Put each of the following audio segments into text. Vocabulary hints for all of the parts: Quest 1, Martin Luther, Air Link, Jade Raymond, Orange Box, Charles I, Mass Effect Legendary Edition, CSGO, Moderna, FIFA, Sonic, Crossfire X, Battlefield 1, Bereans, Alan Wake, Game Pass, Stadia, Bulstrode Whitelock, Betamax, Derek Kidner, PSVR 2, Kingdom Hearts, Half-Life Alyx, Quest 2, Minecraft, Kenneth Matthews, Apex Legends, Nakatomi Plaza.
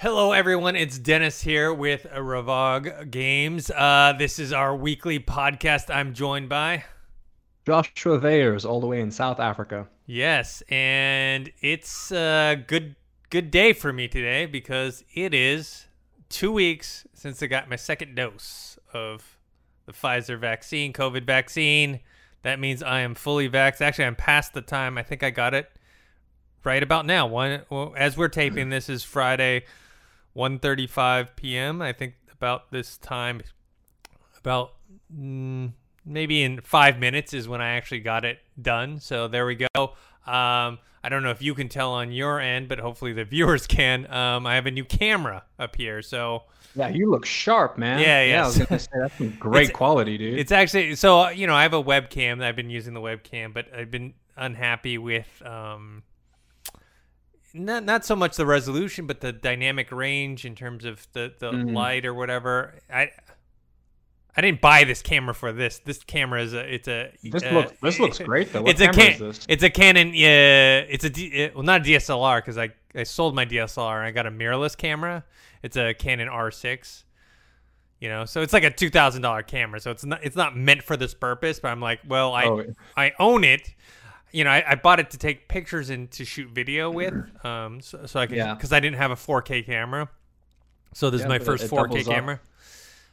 Hello everyone, it's Dennis here with Revog Games. This is our weekly podcast. I'm joined by Joshua Vayers, all the way in South Africa. Yes, and it's a good day for me today because it is 2 weeks since I got my second dose of the Pfizer vaccine, COVID vaccine. That means I am fully vaxxed. Actually, I'm past the time. I think I got it right about now. As we're taping, this is Friday, 1:35 p.m. I think about this time, about maybe in 5 minutes is when I actually got it done. So there we go. I don't know if you can tell on your end, but hopefully the viewers can. I have a new camera up here. So yeah, you look sharp, man. Yeah. I was gonna say, that's some great quality, dude. It's actually, so, you know, I have a webcam. I've been using the webcam, but I've been unhappy with not so much the resolution, but the dynamic range in terms of the light or whatever. I didn't buy this camera for this. This camera is This looks great though. It's a Canon. Yeah, well, not a DSLR because I sold my DSLR and I got a mirrorless camera. It's a Canon R6. You know, so it's like a $2,000 camera. So it's not meant for this purpose. But I'm like, well, I own it. You know, I bought it to take pictures and to shoot video with, so I could, because I didn't have a 4K camera. So this is my first 4K camera.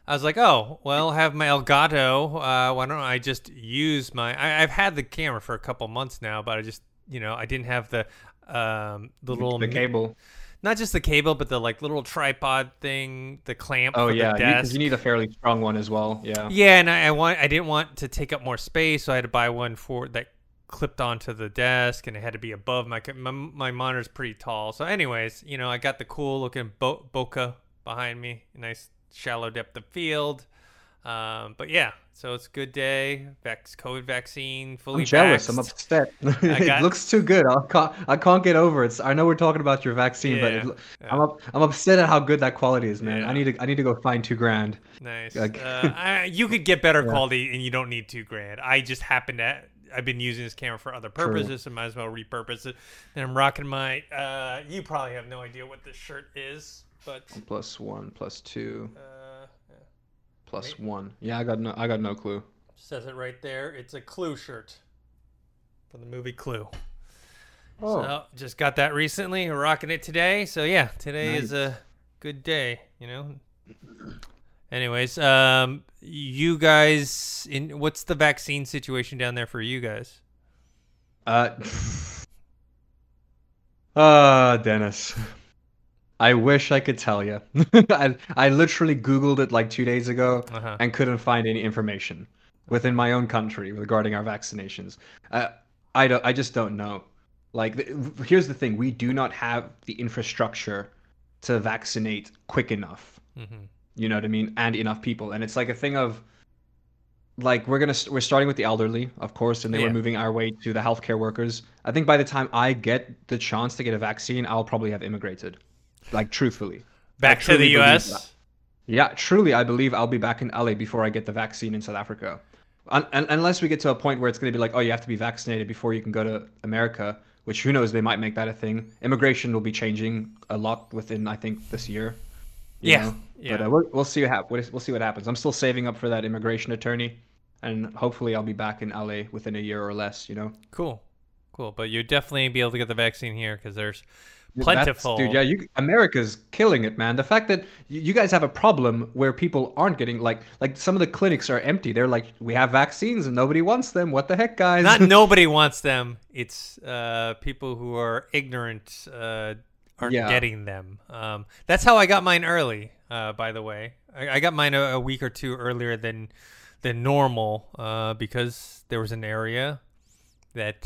I was like, oh, well, I have my Elgato. Why don't I just use my? I've had the camera for a couple months now, but I just, you know, I didn't have the cable. Not just the cable, but the little tripod thing, the clamp. Oh, for the desk. You need a fairly strong one as well. Yeah. Yeah, and I didn't want to take up more space, so I had to buy one for that. Clipped onto the desk, and it had to be above my monitor's pretty tall. So anyways, you know, I got the cool looking bokeh behind me, nice shallow depth of field. But yeah, so it's a good day. COVID vaccine, fully I'm jealous. Vaxxed. I'm upset. It looks too good. I can't get over it. I know we're talking about your vaccine, but I'm upset at how good that quality is, man. Yeah. I need to go find $2,000. Nice. You could get better quality, and you don't need $2,000. I just happened to. I've been using this camera for other purposes, so might as well repurpose it. And I'm rocking my, you probably have no idea what this shirt is, but +1, +2, +1. Yeah, I got no clue. Says it right there. It's a Clue shirt from the movie Clue. Oh, so, just got that recently. We're rocking it today. So yeah, today is a good day, you know. Anyways, you guys, what's the vaccine situation down there for you guys? Dennis, I wish I could tell you. I literally Googled it like 2 days ago and couldn't find any information within my own country regarding our vaccinations. I just don't know. Here's the thing. We do not have the infrastructure to vaccinate quick enough. Mm-hmm. You know what I mean? And enough people. And it's like a thing of, like, we're starting with the elderly, of course, and then we're moving our way to the healthcare workers. I think by the time I get the chance to get a vaccine, I'll probably have immigrated, like, truthfully. Back to the U.S.? Yeah, truly, I believe I'll be back in LA before I get the vaccine in South Africa. Unless we get to a point where it's going to be like, oh, you have to be vaccinated before you can go to America, which, who knows, they might make that a thing. Immigration will be changing a lot within, I think, this year. Yeah. But we'll see what happens. I'm still saving up for that immigration attorney, and hopefully I'll be back in LA within a year or less, you know? Cool. But you'll definitely be able to get the vaccine here because there's plentiful. Dude, America's killing it, man. The fact that you guys have a problem where people aren't getting, like some of the clinics are empty. They're like, we have vaccines and nobody wants them. What the heck, guys? Not nobody wants them. It's people who are ignorant, aren't getting them. That's how I got mine early, by the way. I got mine a week or two earlier than normal because there was an area that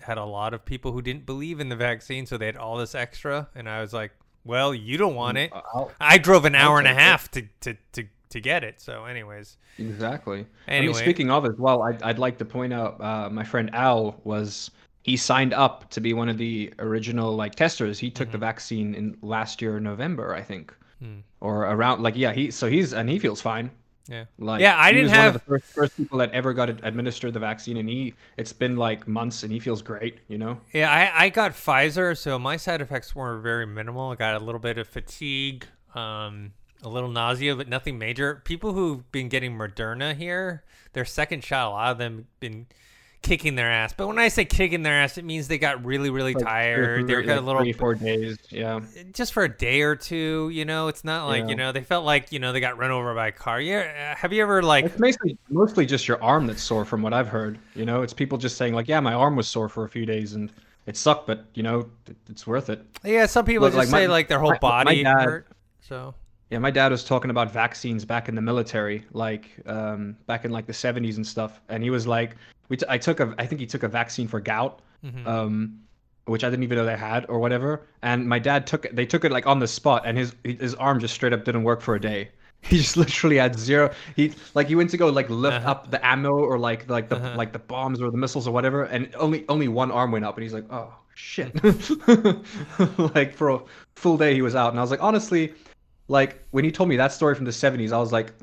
had a lot of people who didn't believe in the vaccine, so they had all this extra, and I was like, well, you don't want it. I drove an hour and a half to get it. So anyways. Exactly. Anyway. I mean, speaking of as well, I'd like to point out my friend Al was... He signed up to be one of the original testers. He took the vaccine in last year, November, I think, or around. He feels fine. Yeah. Like, yeah, I didn't have one of the first people that ever got administered the vaccine, and it's been like months, and he feels great, you know. Yeah, I got Pfizer, so my side effects were very minimal. I got a little bit of fatigue, a little nausea, but nothing major. People who've been getting Moderna here, their second shot, a lot of them been kicking their ass. But when I say kicking their ass, it means they got really, really tired. They got a little 3-4 days, yeah, just for a day or two. You know, it's not like, you know, they felt like, you know, they got run over by a car. Yeah, have you ever like? It's mostly just your arm that's sore, from what I've heard. You know, it's people just saying like, yeah, my arm was sore for a few days and it sucked, but you know, it's worth it. Yeah, some people but, just like, say like their whole body hurt. So. Yeah, my dad was talking about vaccines back in the military, like back in like the 70s and stuff. And he was like, I think he took a vaccine for gout, which I didn't even know they had or whatever. And my dad took it like on the spot, and his arm just straight up didn't work for a day. He just literally had zero. He went to go like lift up the ammo or like the bombs or the missiles or whatever, and only one arm went up, and he's like, oh shit. Like for a full day he was out. And I was like, honestly, like when you told me that story from the 70s, I was like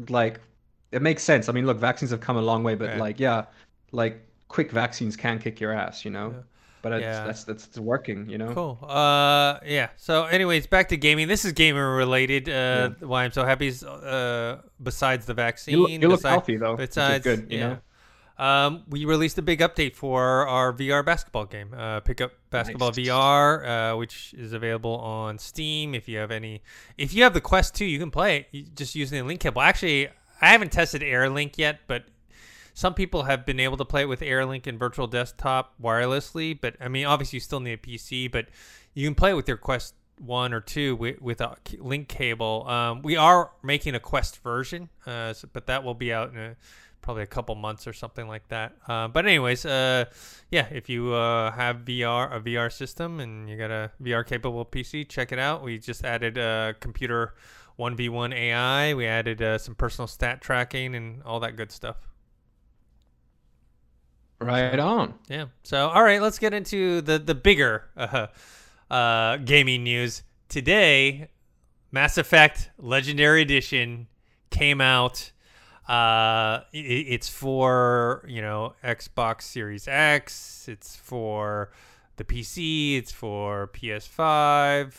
it makes sense. I mean, look, vaccines have come a long way, but right. Like, yeah, like quick vaccines can kick your ass, you know. Yeah. But it's, yeah. That's working, you know. Cool. Yeah. So, anyways, back to gaming. This is gaming related. Why I'm so happy is besides the vaccine, you look healthy though. Besides, which is good, you know? We released a big update for our VR basketball game. Pick up Basketball VR, which is available on Steam. If you have the Quest 2, you can play it. You just using the link cable. Actually, I haven't tested Air Link yet, but some people have been able to play it with Air Link and Virtual Desktop wirelessly. But I mean, obviously, you still need a PC. But you can play it with your Quest 1 or 2 with a link cable. We are making a Quest version, but that will be out in probably a couple months or something like that. But anyways, yeah, if you have a VR system and you got a VR capable PC, check it out. We just added computer 1v1 AI. We added some personal stat tracking and all that good stuff. Right on. Yeah. So, all right, let's get into the bigger gaming news today. Mass Effect Legendary Edition came out. It's for, you know, Xbox Series X, it's for the PC, it's for PS5.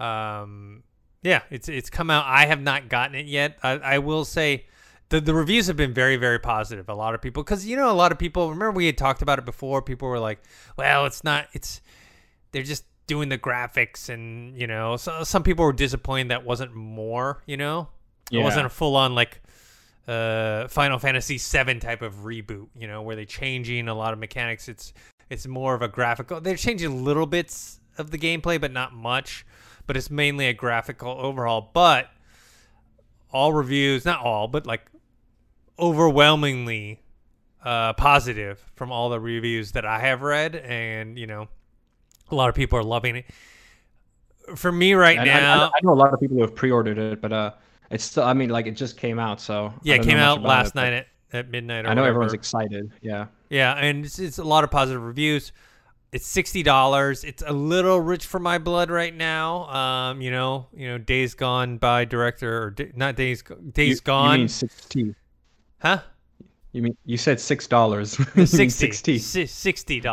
Yeah, it's come out. I have not gotten it yet. I will say the reviews have been very, very positive. A lot of people, because, you know, a lot of people, remember we had talked about it before, people were like, well, they're just doing the graphics, and, you know, so some people were disappointed that wasn't more, you know. Yeah. It wasn't a full-on like Final Fantasy VII type of reboot, you know, where they're changing a lot of mechanics. It's more of a graphical, they're changing little bits of the gameplay but not much, but it's mainly a graphical overhaul. But all reviews, not all, but like overwhelmingly positive from all the reviews that I have read, and, you know, a lot of people are loving it. For me right now, I know a lot of people who have pre-ordered it, but it's still, I mean, like, it just came out, so. Yeah, it came out last night at midnight. I know everyone's excited, yeah. Yeah, and it's a lot of positive reviews. It's $60. It's a little rich for my blood right now. You know, Days Gone by director, or not Days Gone. You mean 60? Huh? You mean, you said $6. 60. $60.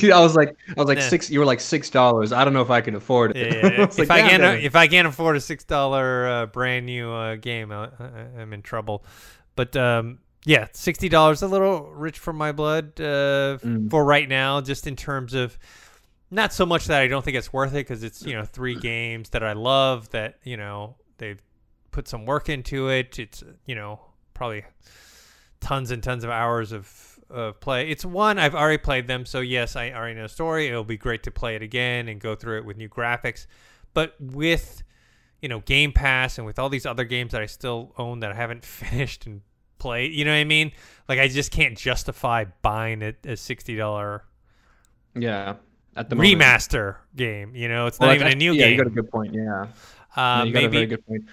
Yeah, I was like yeah. You were like $6. I don't know if I can afford it. Yeah. If I can't afford a $6 brand new game, I'm in trouble. But yeah, $60, a little rich for my blood for right now. Just in terms of, not so much that I don't think it's worth it, because it's, you know, 3 games that I love that, you know, they've put some work into it. It's, you know, probably tons and tons of hours of play. It's one, I've already played them, so yes, I already know the story. It'll be great to play it again and go through it with new graphics. But with, you know, Game Pass and with all these other games that I still own that I haven't finished and played, you know what I mean? Like, I just can't justify buying a $60 at the moment remaster game. You know, it's not even a new game. You got a good point. Yeah, no, you got a very good point.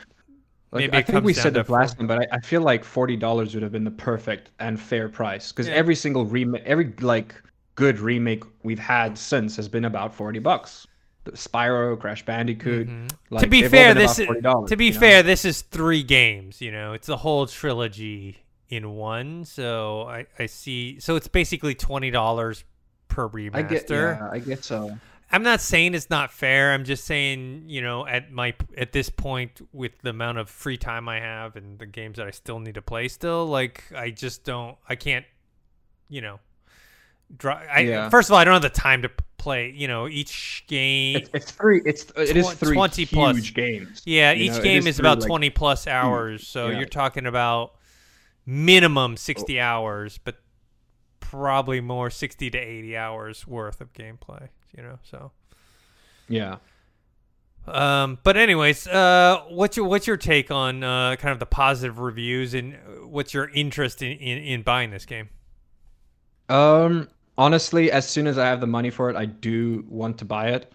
Like, I think we said this last time, but I feel like $40 would have been the perfect and fair price, because every single remake, every like good remake we've had since has been about $40. Spyro, Crash Bandicoot. Mm-hmm. Like, to be fair, this is this is three games. You know, it's a whole trilogy in one. So I see. So it's basically $20 per remaster. I get so. I'm not saying it's not fair. I'm just saying, you know, at this point with the amount of free time I have and the games that I still need to play still, like I can't, you know, first of all, I don't have the time to play, you know, each game. It is three 20 plus huge games. Yeah, each game is about 20 plus hours. So you're talking about minimum 60 hours, but probably more 60 to 80 hours worth of gameplay. You know, so yeah. But anyways, what's your take on kind of the positive reviews, and what's your interest in buying this game? Honestly, as soon as I have the money for it, I do want to buy it,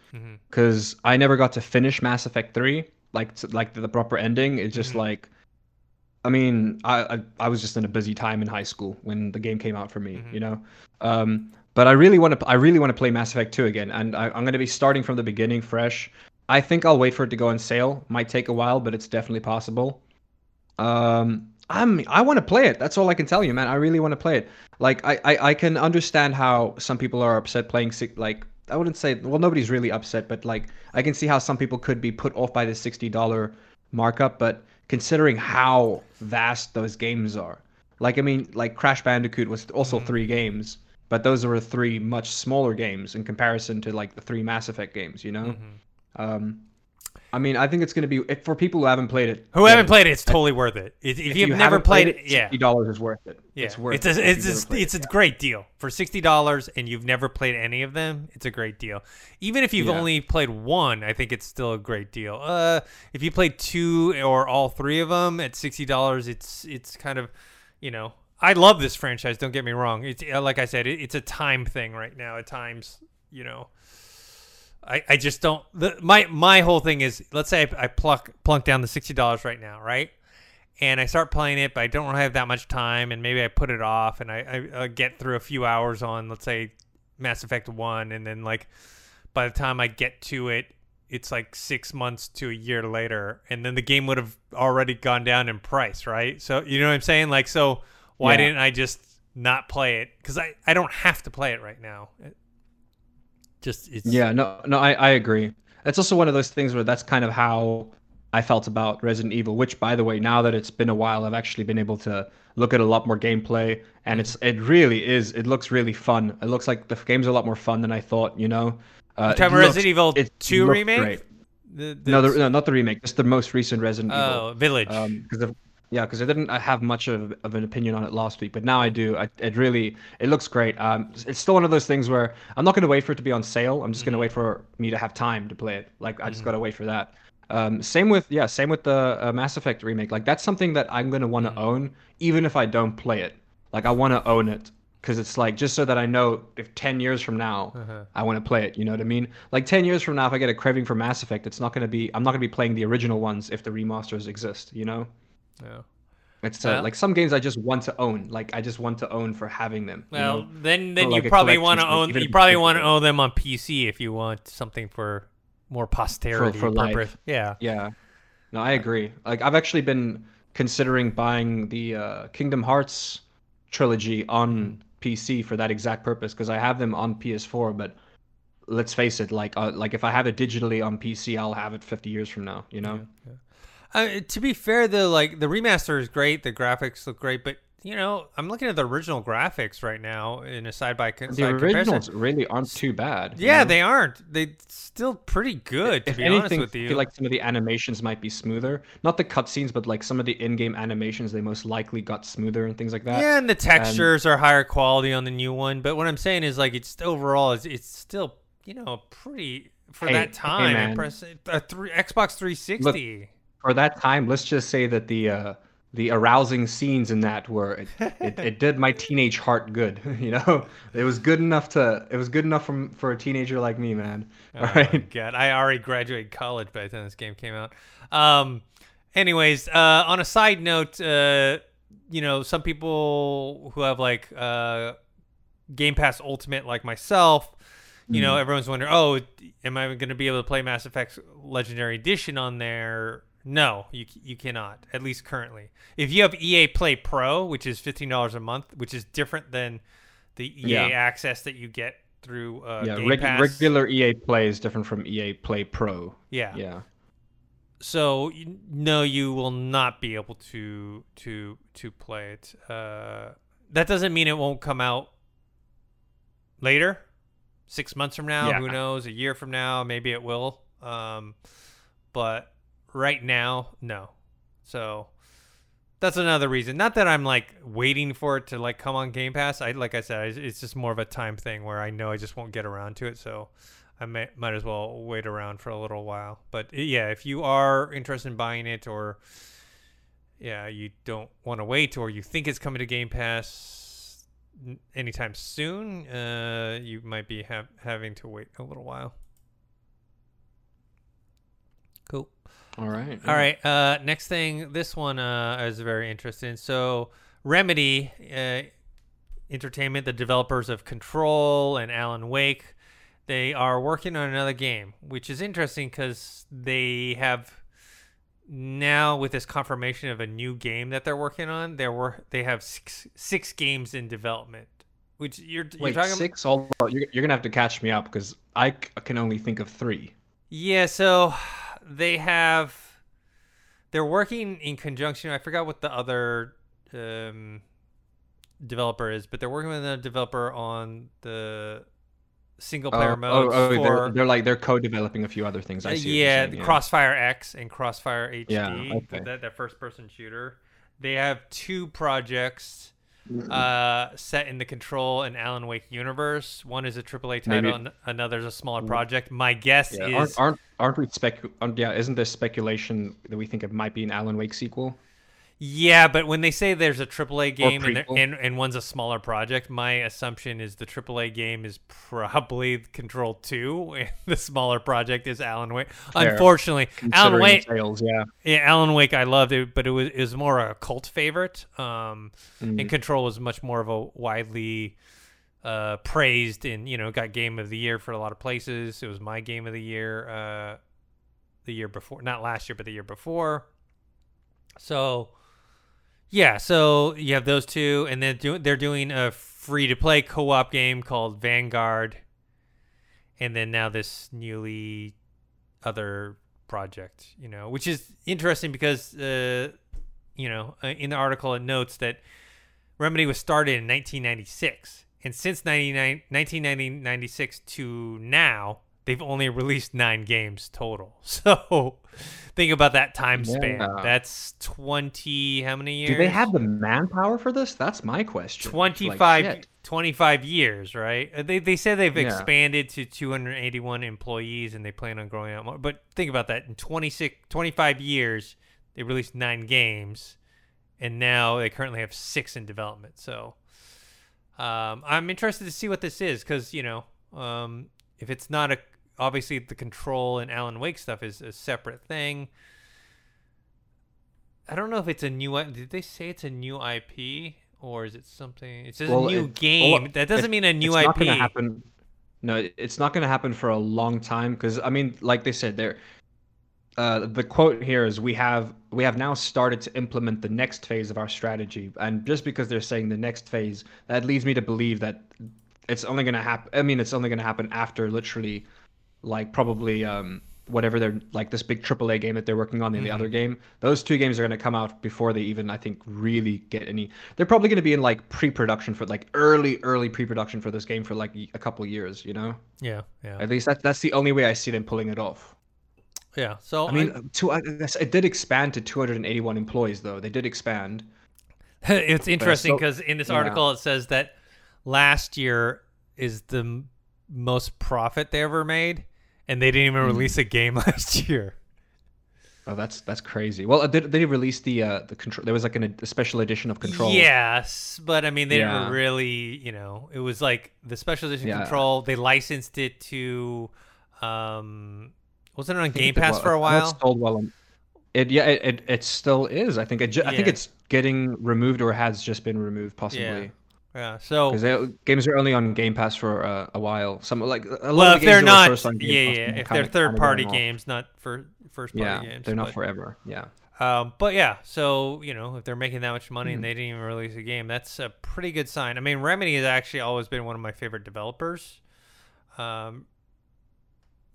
because mm-hmm. I never got to finish Mass Effect 3 like the proper ending. It's just mm-hmm. like, I mean, I was just in a busy time in high school when the game came out for me. Mm-hmm. You know, but I really want to play Mass Effect 2 again, and I'm going to be starting from the beginning fresh. I think I'll wait for it to go on sale. Might take a while, but it's definitely possible. I want to play it. That's all I can tell you, man. I really want to play it. Like, I can understand how some people are upset playing, like, I wouldn't say, well, nobody's really upset, but like, I can see how some people could be put off by the $60 markup, but considering how vast those games are. Like, I mean, like Crash Bandicoot was also mm-hmm. three games. But those were three much smaller games in comparison to like the three Mass Effect games, you know? Mm-hmm. I mean, I think it's going to be, for people who haven't played it. It's totally worth it. If you've never played it, yeah. $60 is worth it. Yeah. It's worth it. It's a great deal. For $60 and you've never played any of them, it's a great deal. Even if you've only played one, I think it's still a great deal. If you played two or all three of them at $60, it's kind of, you know, I love this franchise. Don't get me wrong. It's like I said, it's a time thing right now. At times, you know, I just don't. My whole thing is, let's say I plunk down the $60 right now, right? And I start playing it, but I don't have that much time, and maybe I put it off, and I get through a few hours on, let's say, Mass Effect 1, and then like by the time I get to it, it's like 6 months to a year later, and then the game would have already gone down in price, right? So you know what I'm saying, like so. Why didn't I just not play it? Because I don't have to play it right now. I agree. It's also one of those things where that's kind of how I felt about Resident Evil, which, by the way, now that it's been a while, I've actually been able to look at a lot more gameplay, and it looks really fun. It looks like the game's a lot more fun than I thought, you know? Resident Evil 2 remake? Great. No, not the remake. Just the most recent Resident Evil. Oh, Village. Yeah, because I didn't have much of an opinion on it last week, but now I do. It looks great. It's still one of those things where I'm not going to wait for it to be on sale. I'm just going to wait for me to have time to play it. Like, I just got to wait for that. Same with the Mass Effect remake. Like, that's something that I'm going to want to own, even if I don't play it. Like, I want to own it, because it's like, just so that I know if 10 years from now, I want to play it. You know what I mean? Like, 10 years from now, if I get a craving for Mass Effect, I'm not going to be playing the original ones if the remasters exist, you know? Yeah, it's like some games I just want to own. Like, I just want to own for having them. Well, you know? Then you probably want to own. You probably want to own them on PC if you want something for more posterity for life. Yeah. No, I agree. Like, I've actually been considering buying the Kingdom Hearts trilogy on PC for that exact purpose, because I have them on PS4. But let's face it, like if I have it digitally on PC, I'll have it 50 years from now. You know. Yeah. To be fair, though, like, the remaster is great. The graphics look great. But, you know, I'm looking at the original graphics right now in a side-by-side comparison. The originals really aren't too bad. Yeah, you know? They aren't. They're still pretty good, to be honest with you. I feel like some of the animations might be smoother. Not the cutscenes, but, like, some of the in-game animations, they most likely got smoother and things like that. Yeah, and the textures are higher quality on the new one. But what I'm saying is, like, it's overall, it's still, you know, pretty, for that time, impressive. Xbox 360. Look, for that time, let's just say that the arousing scenes in that were it did my teenage heart good. You know, it was good enough for a teenager like me, man. All right, God, I already graduated college by the time this game came out. Anyways, on a side note, you know, some people who have like Game Pass Ultimate, like myself, you know, everyone's wondering, oh, am I going to be able to play Mass Effect Legendary Edition on there? No, you cannot, at least currently. If you have EA Play Pro, which is $15 a month, which is different than the EA access that you get through Game Pass. Regular EA Play is different from EA Play Pro. Yeah. So no, you will not be able to play it. That doesn't mean it won't come out later, 6 months from now, who knows, a year from now, maybe it will. But right now, no. So that's another reason. Not that I'm like waiting for it to like come on Game Pass. Like I said, it's just more of a time thing where I know I just won't get around to it. So I might as well wait around for a little while. But yeah, if you are interested in buying it, or you don't want to wait, or you think it's coming to Game Pass anytime soon, you might be having to wait a little while. Cool. All right. Next thing, this one I was very interested in. So Remedy Entertainment, the developers of Control and Alan Wake, they are working on another game, which is interesting because they have now, with this confirmation of a new game that they're working on, they have six games in development. Which you're talking six? About? You're gonna have to catch me up because I can only think of three. Yeah, so they're working in conjunction. I forgot what the other developer is, but they're working with another developer on the single-player mode. They're co-developing a few other things. I see. Crossfire X and Crossfire HD, that first-person shooter. They have two projects set in the Control and Alan Wake universe. One is a AAA title, and another is a smaller project. My guess is aren't we isn't there speculation that we think it might be an Alan Wake sequel? Yeah, but when they say there's a AAA game and one's a smaller project, my assumption is the AAA game is probably Control 2, and the smaller project is Alan Wake. Fair. Unfortunately, Alan Wake. Sales, Alan Wake, I loved it, but it was more a cult favorite. And Control was much more of a widely praised, and got Game of the Year for a lot of places. It was my Game of the Year the year before, not last year, but the year before. So. Yeah, so you have those two, and they're doing a free-to-play co-op game called Vanguard, and then now this newly other project, which is interesting because, in the article it notes that Remedy was started in 1996, and since 1996 to now, they've only released 9 games total. So think about that time span. That's 20, how many years? Do they have the manpower for this? That's my question. 25 years, right? They say they've expanded to 281 employees, and they plan on growing out more. But think about that. In 25 years, they released 9 games, and now they currently have 6 in development. So I'm interested to see what this is because, if it's not a... Obviously, the Control and Alan Wake stuff is a separate thing. I don't know if it's a new... Did they say it's a new IP? Or is it something... It says a new game. That doesn't mean a new IP. It's not going to happen. No, it's not going to happen for a long time. Because, like they said, the quote here is, we have now started to implement the next phase of our strategy. And just because they're saying the next phase, that leads me to believe that... It's only going to happen. It's only going to happen after literally, like probably whatever they're like this big AAA game that they're working on in the other game. Those two games are going to come out before they even, I think, really get any. They're probably going to be in like pre-production for like early pre-production for this game for like a couple of years. Yeah. At least that's the only way I see them pulling it off. Yeah. So it did expand to 281 employees though. They did expand. It's interesting because in this article it says that. Last year is the most profit they ever made, and they didn't even release a game last year. Oh, that's crazy. Well, they released the Control. There was like a special edition of Control. Yes, but they didn't really. It was like the special edition Control. They licensed it to. Wasn't it on Game Pass for a while? It's sold well. It still is. I think it's getting removed or has just been removed, possibly. Yeah. Yeah, so because games are only on Game Pass for a while. Some like a lot of games they're not first on Game Pass, yeah. If they're third-party games, not for first-party games, they're not forever. Yeah. But yeah, so you know, if they're making that much money and they didn't even release a game, that's a pretty good sign. I mean, Remedy has actually always been one of my favorite developers.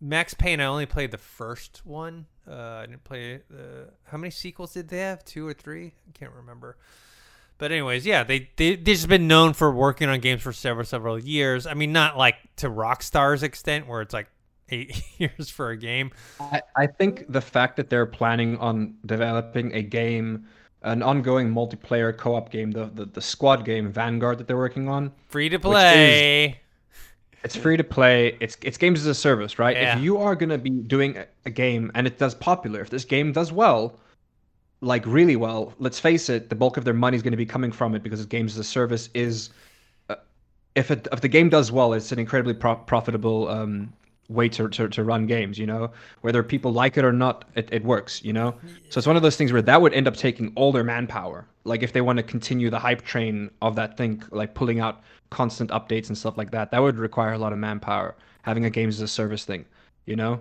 Max Payne, I only played the first one. I didn't play the how many sequels did they have? 2 or 3? I can't remember. But anyways, yeah, they've just been known for working on games for several years. I mean, not like to Rockstar's extent where it's like 8 years for a game. I think the fact that they're planning on developing a game, an ongoing multiplayer co-op game, the squad game Vanguard that they're working on. Free to play. It's free to play. It's games as a service, right? Yeah. If you are going to be doing a game and it does popular, if this game does well, like really well, let's face it, the bulk of their money is going to be coming from it because games as a service is, if the game does well, it's an incredibly profitable way to run games, you know? Whether people like it or not, it works, you know? So it's one of those things where that would end up taking all their manpower. Like if they want to continue the hype train of that thing, like pulling out constant updates and stuff like that, that would require a lot of manpower, having a games as a service thing, you know?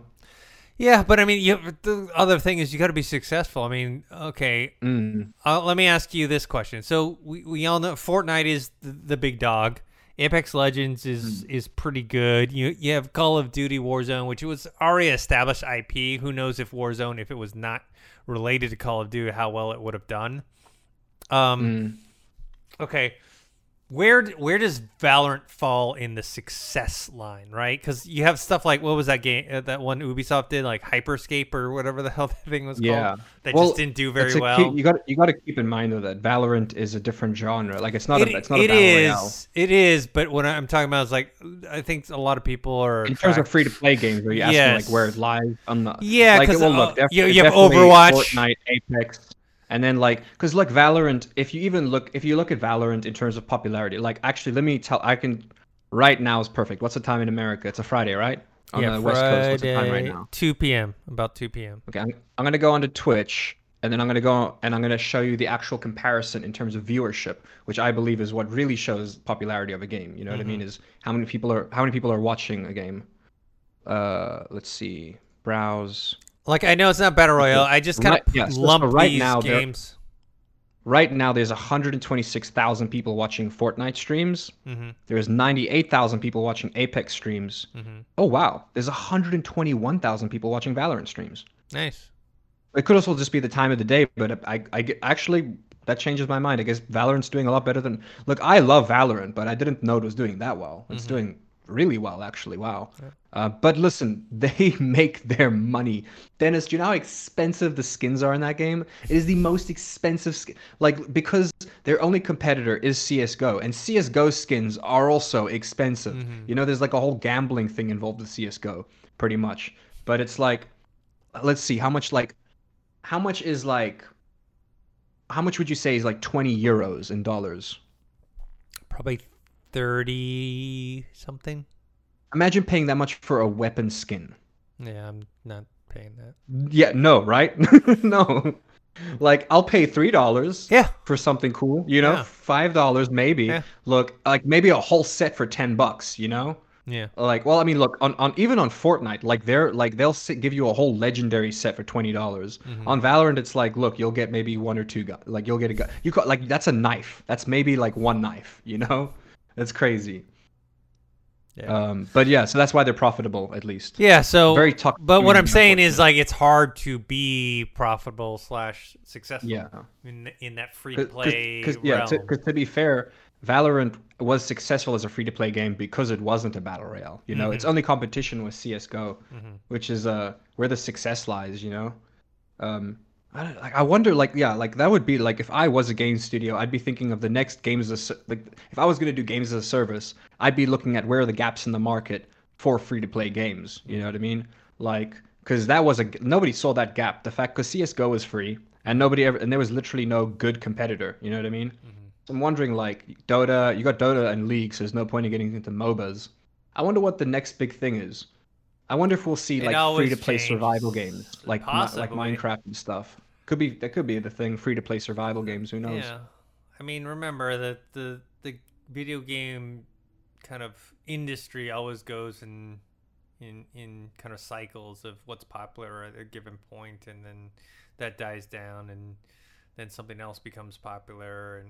Yeah, but I mean, the other thing is you got to be successful. I mean, okay, let me ask you this question. So we all know Fortnite is the big dog. Apex Legends is pretty good. You have Call of Duty Warzone, which was already established IP. Who knows if Warzone, if it was not related to Call of Duty, how well it would have done. Okay. Where does Valorant fall in the success line, right? Because you have stuff like, what was that game, that one Ubisoft did, like Hyperscape or whatever the hell that thing was called? That just didn't do very well. You got to keep in mind, though, that Valorant is a different genre. Like, it's not a battle royale. It is, but what I'm talking about is, like, I think a lot of people are... In terms of free-to-play games, are you asking, like, where it lies? I'm not... Yeah, because you have Overwatch. Fortnite, Apex... And then because Valorant, if you look at Valorant in terms of popularity, right now is perfect. What's the time in America? It's a Friday, right? On the West Coast, what's the time right now? 2 p.m. About 2 p.m. Okay, I'm gonna go onto Twitch, and then I'm gonna show you the actual comparison in terms of viewership, which I believe is what really shows popularity of a game. You know what I mean? Is how many people are watching a game? Let's see, browse. Like, I know it's not Battle Royale. I just kind of lump these games. Right now, there's 126,000 people watching Fortnite streams. There's 98,000 people watching Apex streams. Oh, wow. There's 121,000 people watching Valorant streams. Nice. It could also just be the time of the day, but I actually, that changes my mind. I guess Valorant's doing a lot better than... Look, I love Valorant, but I didn't know it was doing that well. It's doing really well, actually. Wow. But listen, they make their money. Dennis, do you know how expensive the skins are in that game? It is the most expensive skin. Like, because their only competitor is CSGO, and CSGO skins are also expensive. You know, there's like a whole gambling thing involved with CSGO, pretty much. But it's like, let's see, how much would you say is like 20 euros in dollars? Probably 30 something. Imagine paying that much for a weapon skin. Yeah, I'm not paying that. Yeah, no, right? No. Like, I'll pay $3 for something cool, you know? Yeah. $5 maybe. Yeah. Look, like maybe a whole set for $10, you know? Yeah. Like, well, I mean, look, even on Fortnite, like they'll give you a whole legendary set for $20. On Valorant, it's like, look, you'll get maybe one or two guys. Like, you'll get a guy. Like, that's a knife. That's maybe like one knife, you know? That's crazy. Yeah. But yeah, so that's why they're profitable, at least. Yeah, so very tough. But what I'm saying is, like, it's hard to be profitable / successful in that free to play realm. Yeah, because to be fair, Valorant was successful as a free to play game because it wasn't a battle royale. You know, its only competition was CS:GO, which is where the success lies. You know, I wonder, that would be like if I was a game studio, I'd be thinking of the next games as if I was going to do games as a service, I'd be looking at where are the gaps in the market for free to play games. You know what I mean? Like, because nobody saw that gap. The fact because CS:GO was free and and there was literally no good competitor. You know what I mean? So I'm wondering, like, Dota, you got Dota and League, so there's no point in getting into MOBAs. I wonder what the next big thing is. I wonder if we'll see like free-to-play survival games, like Minecraft and stuff. That could be the thing. Free-to-play survival games. Who knows? Yeah, I mean, remember that the video game kind of industry always goes in kind of cycles of what's popular at a given point, and then that dies down, and then something else becomes popular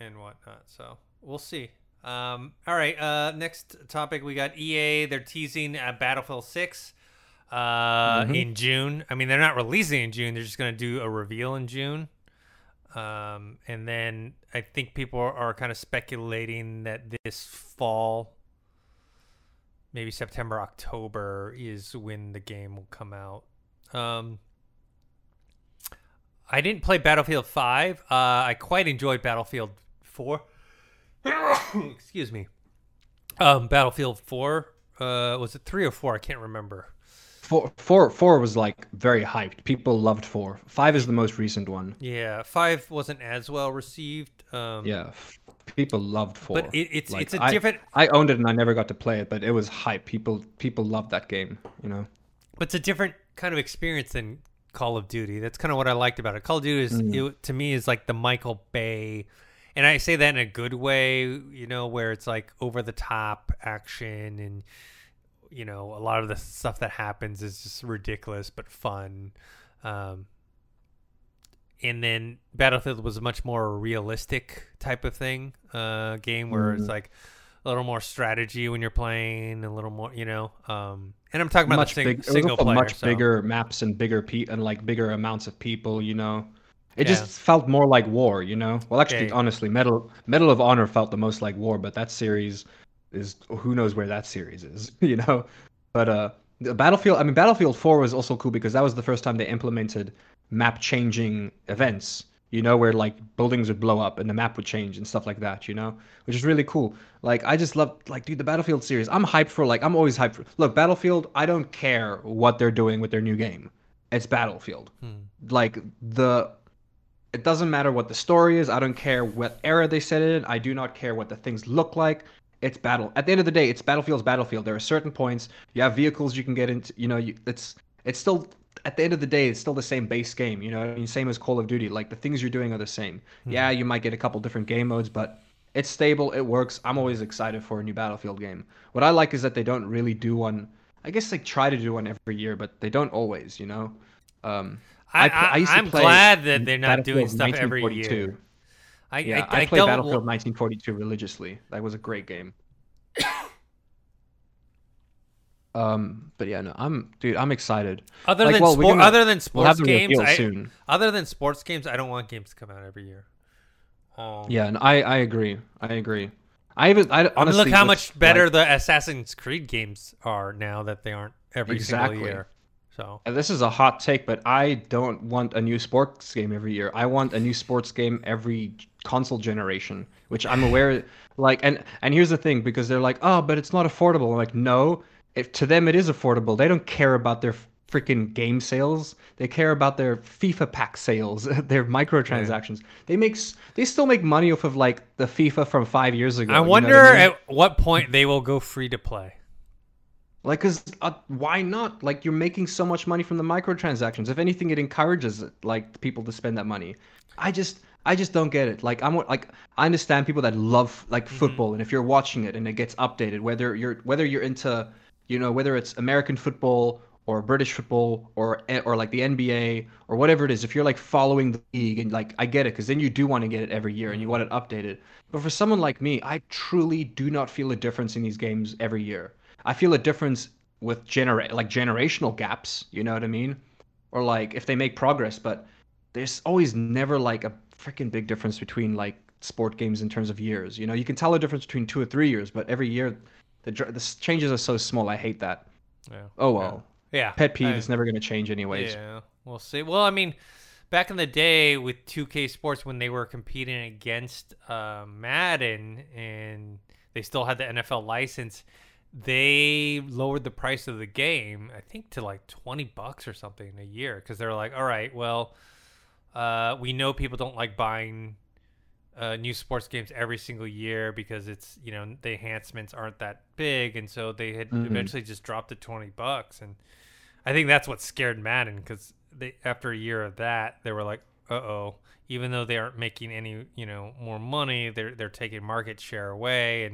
and whatnot. So we'll see. All right. Next topic, we got EA. They're teasing Battlefield 6 in June. I mean, they're not releasing in June. They're just going to do a reveal in June. And then I think people are kind of speculating that this fall, maybe September, October, is when the game will come out. I didn't play Battlefield 5. I quite enjoyed Battlefield 4. Excuse me. Battlefield 4. Was it 3 or 4? I can't remember. Four was like very hyped. People loved 4. 5 is the most recent one. Yeah, 5 wasn't as well received. Yeah, people loved 4. But it's like, it's a different. I owned it and I never got to play it, but it was hype. People loved that game, you know. But it's a different kind of experience than Call of Duty. That's kind of what I liked about it. Call of Duty is it, to me, is like the Michael Bay, and I say that in a good way, you know, where it's like over the top action and, you know, a lot of the stuff that happens is just ridiculous but fun. And then Battlefield was a much more realistic type of thing, game where it's like a little more strategy when you're playing, a little more, you know. And I'm talking about much single player, much bigger maps and bigger amounts of people, you know. It just felt more like war, you know. Well, actually, honestly, Medal of Honor felt the most like war, but that series is who knows where that series is, you know. But Battlefield, I mean, Battlefield 4 was also cool because that was the first time they implemented map changing events, you know, where like buildings would blow up and the map would change and stuff like that, you know, which is really cool. Like, I just love, like, dude, the Battlefield series, I'm hyped for. Like, I'm always hyped for, look, Battlefield, I don't care what they're doing with their new game, it's Battlefield. Like, it doesn't matter what the story is, I don't care what era they set it in, I do not care what the things look like. It's battle. At the end of the day, it's Battlefield. There are certain points. You have vehicles you can get into. You know, it's still, at the end of the day, it's still the same base game. You know what I mean? Same as Call of Duty. Like, the things you're doing are the same. Yeah, you might get a couple different game modes, but it's stable. It works. I'm always excited for a new Battlefield game. What I like is that they don't really do one. I guess they try to do one every year, but they don't always, you know? I'm glad that they're not doing stuff every year. I played Battlefield 1942 religiously. That was a great game. But yeah, no, I'm excited. Other than sports games, I don't want games to come out every year. Yeah, no, I agree. I honestly look how much better the Assassin's Creed games are now that they aren't every single year. So. And this is a hot take, but I don't want a new sports game every year. I want a new sports game every console generation, which I'm aware, like, and here's the thing, because they're like, oh, but it's not affordable. I'm like, no, to them it is affordable. They don't care about their freaking game sales. They care about their FIFA pack sales, their microtransactions. They still make money off of like the FIFA from 5 years ago. I wonder at what point they will go free to play. Like, cause why not? Like, you're making so much money from the microtransactions. If anything, it encourages like people to spend that money. I just don't get it. Like, I understand people that love like football, and if you're watching it and it gets updated, whether you're into, you know, whether it's American football or British football or like the NBA or whatever it is, if you're like following the league, and like, I get it, because then you do want to get it every year and you want it updated. But for someone like me, I truly do not feel a difference in these games every year. I feel a difference with generational gaps, you know what I mean? Or like if they make progress, but there's always never like a freaking big difference between like sport games in terms of years. You know, you can tell a difference between 2 or 3 years, but every year the changes are so small. I hate that. Yeah. Oh, well. Yeah. Pet peeve, it's never going to change anyways. Yeah, we'll see. Well, I mean, back in the day with 2K Sports, when they were competing against Madden and they still had the NFL license, they lowered the price of the game, I think, to like $20 or something a year, because they're like, all right, well, we know people don't like buying new sports games every single year because it's, you know, the enhancements aren't that big, and so they had eventually just dropped to $20, and I think that's what scared Madden, because after a year of that, they were like, uh-oh, even though they aren't making any, you know, more money, they're taking market share away,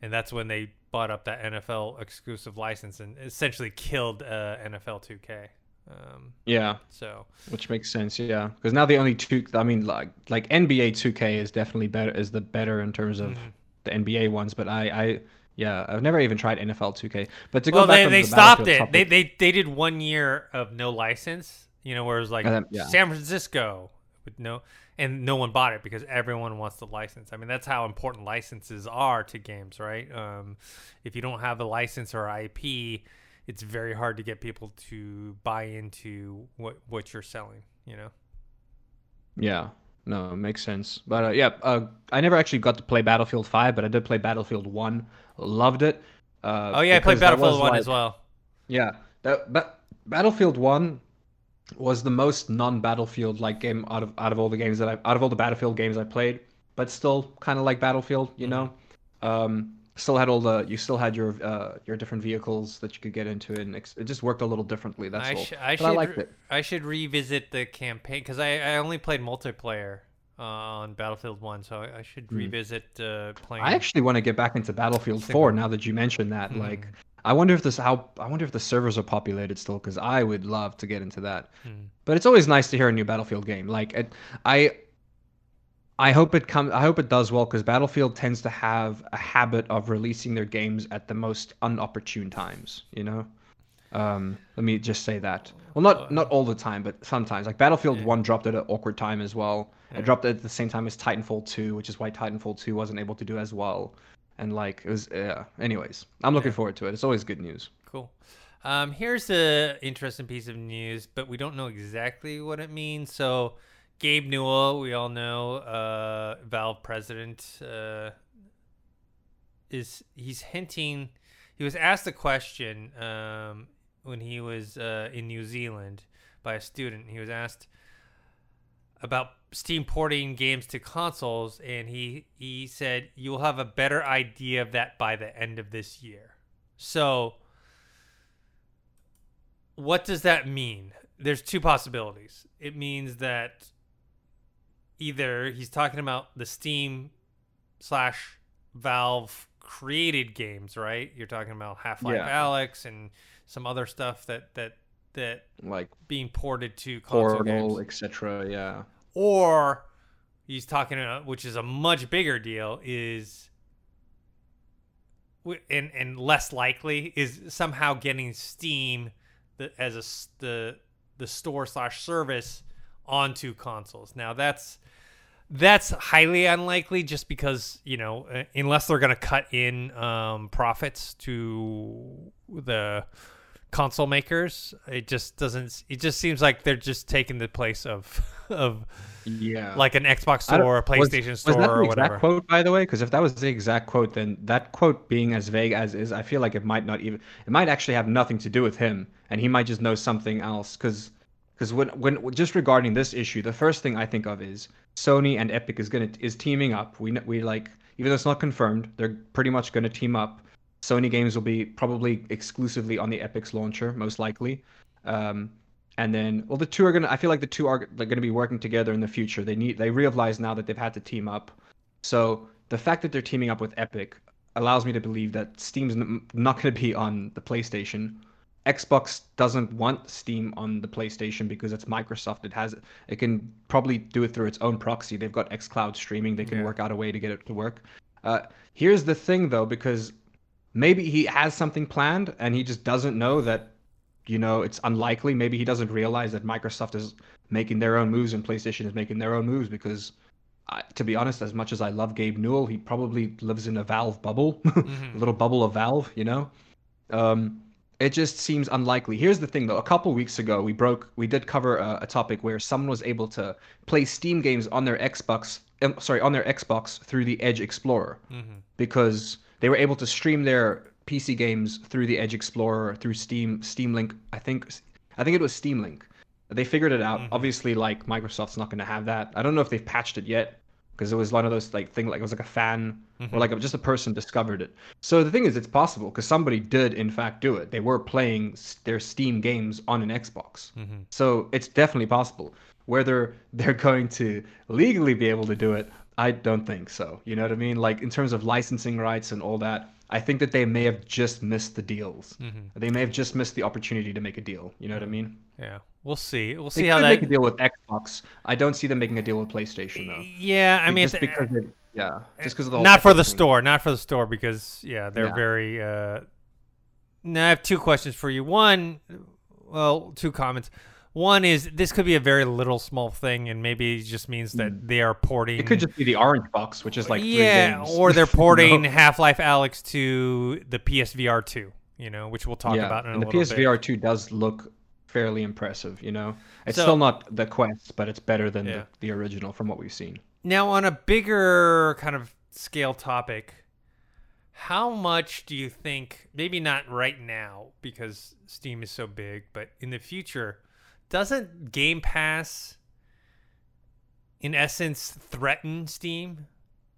and that's when they bought up that NFL exclusive license and essentially killed NFL 2K. Yeah. So, which makes sense, yeah, because now the only two, I mean, like NBA 2K is definitely better, is the better in terms of the NBA ones, but I yeah, I've never even tried NFL 2K. But to go back, they stopped it. Topic, they did 1 year of no license, you know, where it was like San Francisco with no, and no one bought it because everyone wants the license. I mean, that's how important licenses are to games, right? If you don't have a license or IP, it's very hard to get people to buy into what you're selling, you know? Yeah. No, it makes sense. But I never actually got to play Battlefield 5, but I did play Battlefield 1. Loved it. Oh, yeah, I played Battlefield 1 as well. Yeah. But Battlefield 1 was the most non-Battlefield-like game out of all the games that out of all the Battlefield games I played, but still kind of like Battlefield, you know? You still had your different vehicles that you could get into, and it just worked a little differently. That's all. I liked it. I should revisit the campaign because I only played multiplayer on Battlefield 1, so I should revisit playing. I actually want to get back into Battlefield 4 now that you mentioned that. Like, I wonder if the servers are populated still, because I would love to get into that. But it's always nice to hear a new Battlefield game. Like, I hope it comes. I hope it does well, because Battlefield tends to have a habit of releasing their games at the most unopportune times. You know, let me just say that. Well, not all the time, but sometimes. Like Battlefield 1 dropped at an awkward time as well. Yeah. It dropped at the same time as Titanfall 2, which is why Titanfall 2 wasn't able to do as well. And like it was. Anyways, I'm looking forward to it. It's always good news. Cool. Here's an interesting piece of news, but we don't know exactly what it means. So. Gabe Newell, we all know, Valve president, he's hinting. He was asked a question when he was in New Zealand by a student. He was asked about Steam porting games to consoles, and he said, "You'll have a better idea of that by the end of this year." So, what does that mean? There's two possibilities. It means that either he's talking about the Steam / Valve created games, right? You're talking about Half-Life Alyx and some other stuff that like being ported to console games, etc. Yeah. Or he's talking about, which is a much bigger deal, is and less likely, is somehow getting Steam as the store / service onto consoles. Now that's highly unlikely, just because, you know, unless they're going to cut in profits to the console makers, it just seems like they're just taking the place of like an Xbox store or a PlayStation store or whatever. Was that the exact quote, by the way? Because if that was the exact quote, then that quote being as vague as is, I feel like it might actually have nothing to do with him, and he might just know something else. Because when just regarding this issue, the first thing I think of is Sony and Epic is teaming up. We like, even though it's not confirmed, they're pretty much going to team up. Sony games will be probably exclusively on the Epic's launcher, most likely. And then, well, the two are going to be working together in the future. They realize now that they've had to team up. So the fact that they're teaming up with Epic allows me to believe that Steam's not going to be on the PlayStation. Xbox doesn't want Steam on the PlayStation because it's Microsoft. It can probably do it through its own proxy. They've got xCloud streaming. They can work out a way to get it to work. Here's the thing, though, because maybe he has something planned and he just doesn't know that, you know, it's unlikely. Maybe he doesn't realize that Microsoft is making their own moves and PlayStation is making their own moves, because, to be honest, as much as I love Gabe Newell, he probably lives in a Valve bubble, a little bubble of Valve, you know? It just seems unlikely. Here's the thing, though. A couple weeks ago, we did cover a topic where someone was able to play Steam games on their Xbox through the Edge Explorer, because they were able to stream their PC games through the Edge Explorer, through Steam Link. I think it was Steam Link. They figured it out. Obviously, like, Microsoft's not going to have that. I don't know if they've patched it yet, because it was one of those like thing, like it was like a fan or like just a person discovered it. So the thing is, it's possible because somebody did in fact do it. They were playing their Steam games on an Xbox, so it's definitely possible. Whether they're going to legally be able to do it, I don't think so. You know what I mean? Like in terms of licensing rights and all that, I think that they may have just missed the deals. They may have just missed the opportunity to make a deal. You know what I mean? Yeah. We'll see. We'll see how that... They could make a deal with Xbox. I don't see them making a deal with PlayStation, though. Yeah, I mean... Just because they, just because of the whole... Not for the store. Not for the store, because, they're very... Now, I have two questions for you. One... Well, two comments. One is, this could be a very little small thing, and maybe it just means that they are porting... It could just be the orange box, which is like 3 games. Or they're porting Half-Life Alyx to the PSVR 2, which we'll talk about in a little bit. And the PSVR 2 does look... fairly impressive, It's still not the Quest, but it's better than the original from what we've seen. Now, on a bigger kind of scale topic, how much do you think, maybe not right now because Steam is so big, but in the future, doesn't Game Pass in essence threaten Steam?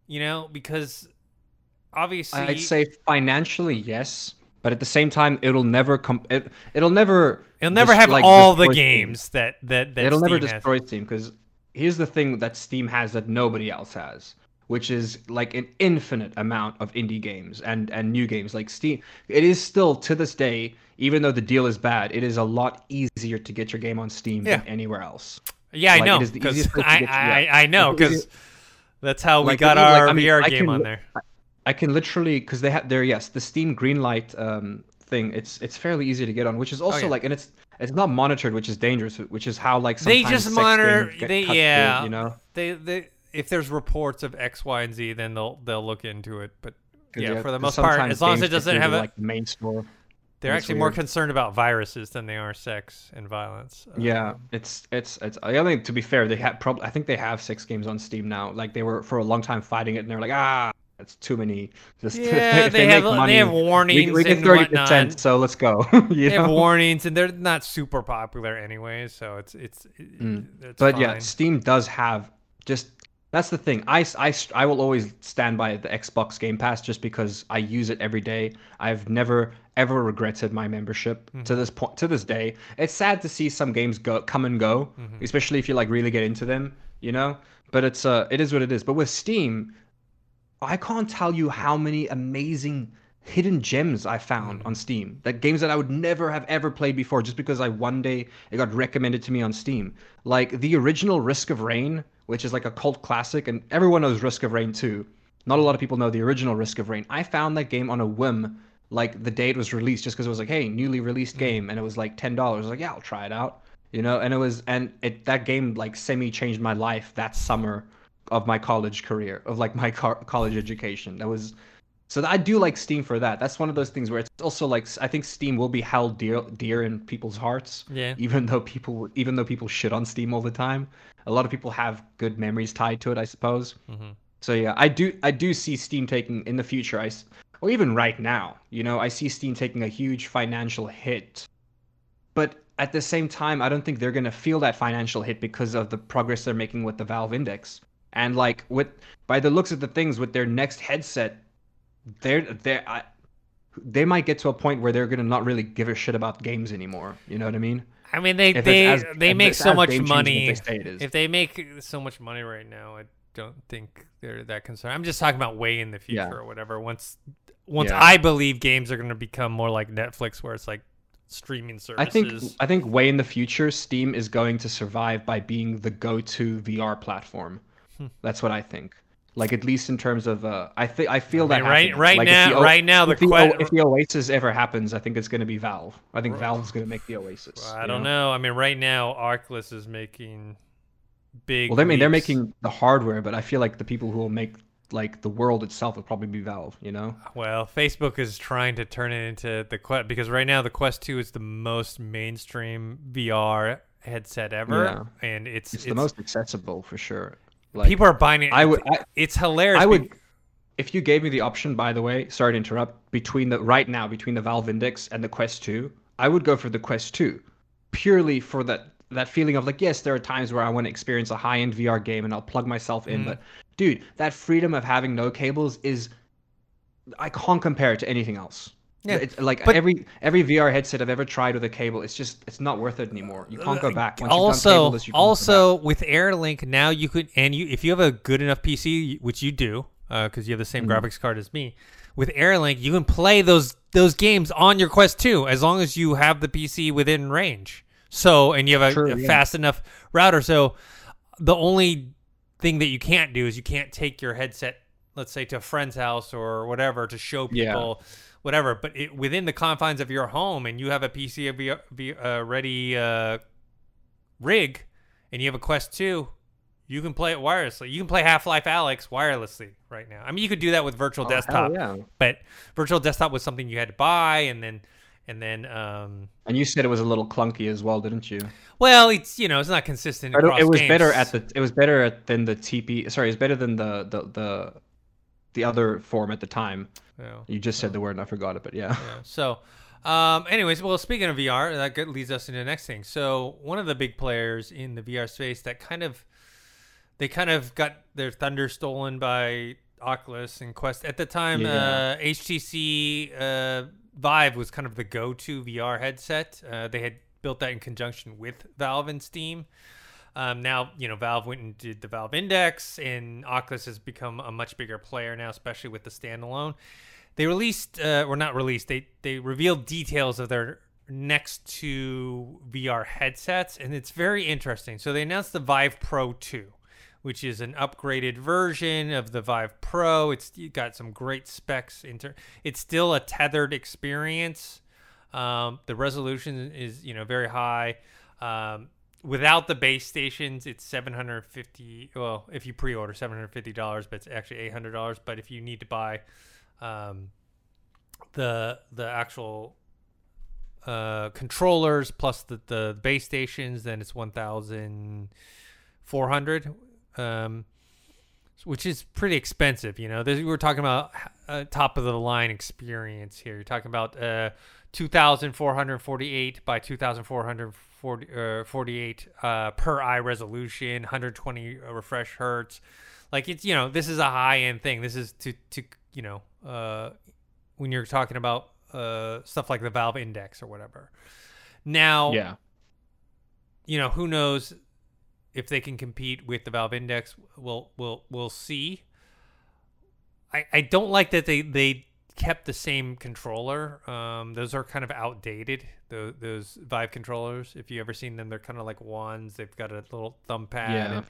Because obviously... I'd say financially, yes. But at the same time, it'll never come. It'll never have all the games that it'll never destroy Steam, because here's the thing that Steam has that nobody else has, which is like an infinite amount of indie games and new games. Like Steam, it is still to this day, even though the deal is bad, it is a lot easier to get your game on Steam than anywhere else. Yeah, I know. Because I know because that's how we got our VR game on there. I can literally, because they have their the Steam Greenlight thing. It's fairly easy to get on, which is also and it's not monitored, which is dangerous. Which is how like sometimes they just monitor. Through, They if there's reports of X, Y, and Z, then they'll look into it. But for the most part, as long as it doesn't have like main store. They're actually more concerned about viruses than they are sex and violence. It's. I think, to be fair, they have probably. I think they have 6 games on Steam now. Like they were for a long time fighting it, and they're like It's too many. They have warnings. We get 30%, so let's go. Have warnings, and they're not super popular anyway, so it's But fine. Steam does have that's the thing. I will always stand by the Xbox Game Pass just because I use it every day. I've never ever regretted my membership to this point, to this day. It's sad to see some games come and go, especially if you like really get into them, But it's it is what it is. But with Steam, I can't tell you how many amazing hidden gems I found on Steam. Like games that I would never have ever played before just because it got recommended to me on Steam. Like the original Risk of Rain, which is like a cult classic, and everyone knows Risk of Rain 2. Not a lot of people know the original Risk of Rain. I found that game on a whim, like the day it was released, just because it was like, hey, newly released game, and it was like $10. I was like, yeah, I'll try it out. That game like semi-changed my life that summer. Of my college career, of like my college education. I do like Steam for that. That's one of those things where it's also like, I think Steam will be held dear in people's hearts. Yeah. Even though people shit on Steam all the time, a lot of people have good memories tied to it, I suppose. So yeah, I do see Steam taking in the future, or even right now, I see Steam taking a huge financial hit, but at the same time, I don't think they're going to feel that financial hit because of the progress they're making with the Valve Index. And like by the looks of the things with their next headset, they might get to a point where they're gonna not really give a shit about games anymore. You know what I mean? I mean they make so much money. If they make so much money right now, I don't think they're that concerned. I'm just talking about way in the future or whatever. Once I believe games are gonna become more like Netflix, where it's like streaming services. I think way in the future, Steam is going to survive by being the go-to VR platform. That's what I think. Like at least in terms of, I feel that if the Oasis ever happens, I think it's going to be Valve. I think Valve's going to make the Oasis. Well, I don't know. I mean, right now Oculus is making big. Well, I mean, they're making the hardware, but I feel like the people who will make like the world itself would probably be Valve. Well, Facebook is trying to turn it into the Quest, because right now the Quest 2 is the most mainstream VR headset ever, and it's the most accessible for sure. Like, people are buying it. It's hilarious. If you gave me the option, by the way, sorry to interrupt, between the Valve Index and the Quest 2, I would go for the Quest 2 purely for that feeling of like, yes, there are times where I want to experience a high-end VR game and I'll plug myself in, but Dude, that freedom of having no cables is, I can't compare it to anything else. Yeah, it's like every VR headset I've ever tried with a cable, it's just, it's not worth it anymore. You can't go back. Once also, you've done cableless, you also with Air Link now you could, and you, if you have a good enough PC, which you do, because you have the same graphics card as me, with Air Link you can play those games on your Quest 2 as long as you have the PC within range. So, and you have a fast enough router. So, the only thing that you can't do is you can't take your headset, let's say, to a friend's house or whatever to show people. Yeah. Whatever, but it, within the confines of your home, and you have a PC ready rig, and you have a Quest 2, you can play it wirelessly. You can play Half-Life Alyx wirelessly right now. I mean, you could do that with Virtual Desktop, yeah. But Virtual Desktop was something you had to buy, and then. And you said it was a little clunky as well, didn't you? Well, it's it's not consistent. It was better than the other form at the time. Yeah. You just said the word and I forgot it, but yeah. So, anyways, well, speaking of VR, that leads us into the next thing. So one of the big players in the VR space that kind of got their thunder stolen by Oculus and Quest. At the time, HTC Vive was kind of the go-to VR headset. They had built that in conjunction with Valve and Steam. Now, Valve went and did the Valve Index, and Oculus has become a much bigger player now, especially with the standalone. They they revealed details of their next two VR headsets, and it's very interesting. So they announced the Vive Pro 2, which is an upgraded version of the Vive Pro. It's got some great specs. It's still a tethered experience. The resolution is, very high. Without the base stations, it's $750. Well, if you pre-order, $750, but it's actually $800. But if you need to buy the actual controllers plus the base stations, then it's $1,400, which is pretty expensive. We're talking about top of the line experience here. You're talking about 2,448 by 2,448 per eye resolution, 120 refresh hertz. Like, it's this is a high-end thing. This is to when you're talking about stuff like the Valve Index or whatever. Now, who knows if they can compete with the Valve Index? We'll see. I don't like that they kept the same controller. Those are kind of outdated, those Vive controllers. If you ever seen them, they're kind of like wands. They've got a little thumb pad. Yeah.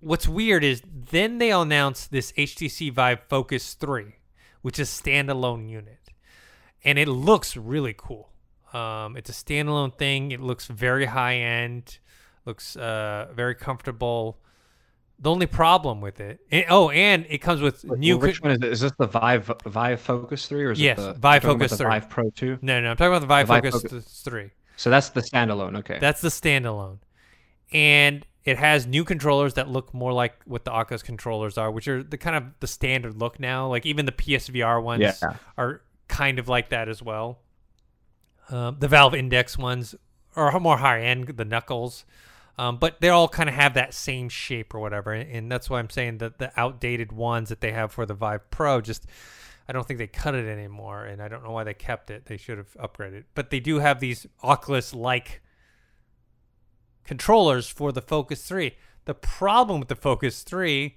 What's weird is then they announced this HTC Vive Focus 3, which is a standalone unit. And it looks really cool. It's a standalone thing. It looks very high-end, looks very comfortable. The only problem with it, and it comes with new. Which one is it? Is this the Vive Focus 3, or is it the Vive Focus 3? Vive Pro 2? No, I'm talking about the Vive Focus 3. So that's the standalone, okay? That's the standalone, and it has new controllers that look more like what the Oculus controllers are, which are the kind of the standard look now. Like even the PSVR ones are kind of like that as well. The Valve Index ones are more high end, the knuckles. But they all kind of have that same shape or whatever. And that's why I'm saying that the outdated ones that they have for the Vive Pro, just I don't think they cut it anymore. And I don't know why they kept it. They should have upgraded. But they do have these Oculus-like controllers for the Focus 3. The problem with the Focus 3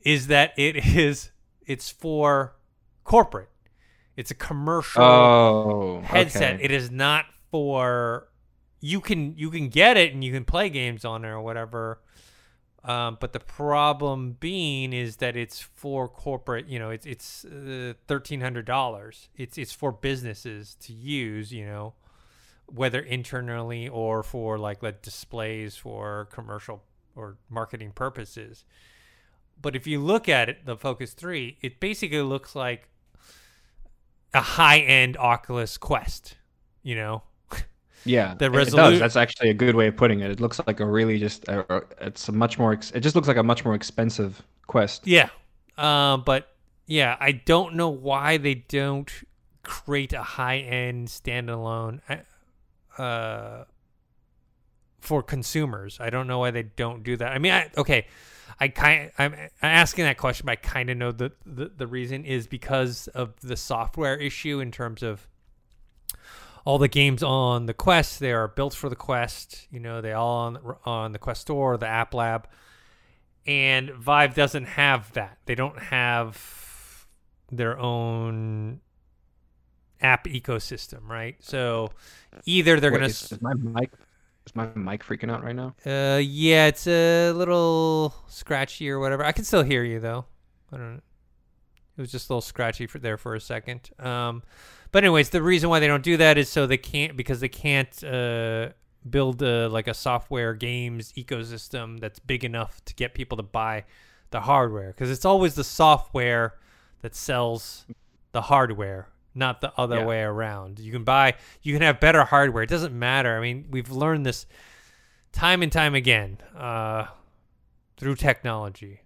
is that it's for corporate. It's a commercial headset. Okay. It is not for... You can get it and you can play games on it or whatever, but the problem being is that it's for corporate. It's $1,300. It's for businesses to use. Whether internally or for like displays for commercial or marketing purposes. But if you look at it, the Focus 3, it basically looks like a high-end Oculus Quest. Yeah, it does. That's actually a good way of putting it. It looks like a really just it just looks like a much more expensive Quest. Yeah, but yeah, I don't know why they don't create a high end standalone for consumers. I don't know why they don't do that. I mean, I'm asking that question, but I kind of know the reason is because of the software issue in terms of all the games on the Quest. They are built for the Quest. You know, they all on the Quest Store, the App Lab. And Vive doesn't have that. They don't have their own app ecosystem, right? So either they're going to... Is my mic freaking out right now? Yeah, it's a little scratchy or whatever. I can still hear you, though. I don't know. It was just a little scratchy for a second. But anyways, the reason why they don't do that is so they can't... Because they can't... build a software games ecosystem that's big enough to get people to buy the hardware, because it's always the software that sells the hardware, not the other way around. You can have better hardware. It doesn't matter. I mean, we've learned this time and time again through technology.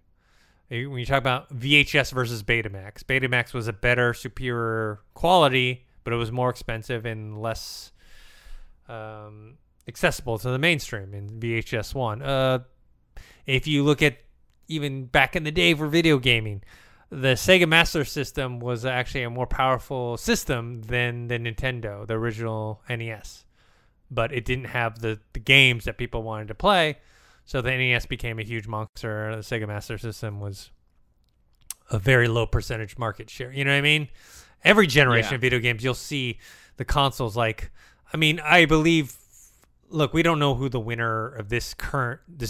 When you talk about VHS versus Betamax, Betamax was a better, superior quality, but it was more expensive and less accessible to the mainstream in VHS1. If you look at even back in the day for video gaming, the Sega Master System was actually a more powerful system than the Nintendo, the original NES. But it didn't have the games that people wanted to play, so the NES became a huge monster. The Sega Master System was a very low percentage market share. You know what I mean? Every generation of video games, you'll see the consoles like... I mean, I believe... Look, we don't know who the winner of this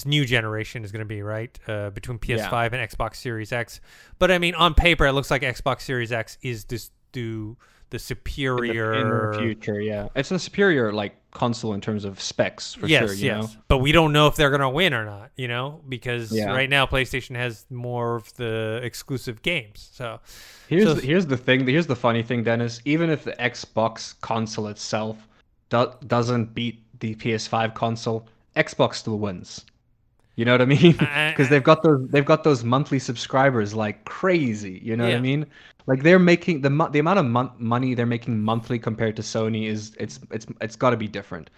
new generation is going to be, right? Between PS5 and Xbox Series X. But I mean, on paper, it looks like Xbox Series X is the superior in the future. Yeah, it's a superior console in terms of specs for sure. You know? But we don't know if they're going to win or not. You know, because right now PlayStation has more of the exclusive games. So here's the thing. Here's the funny thing, Dennis. Even if the Xbox console itself doesn't beat the PS5 console, Xbox still wins. You know what I mean? Because they've got those monthly subscribers like crazy. You know what I mean? Like they're making the amount of money they're making monthly compared to Sony is it's got to be different.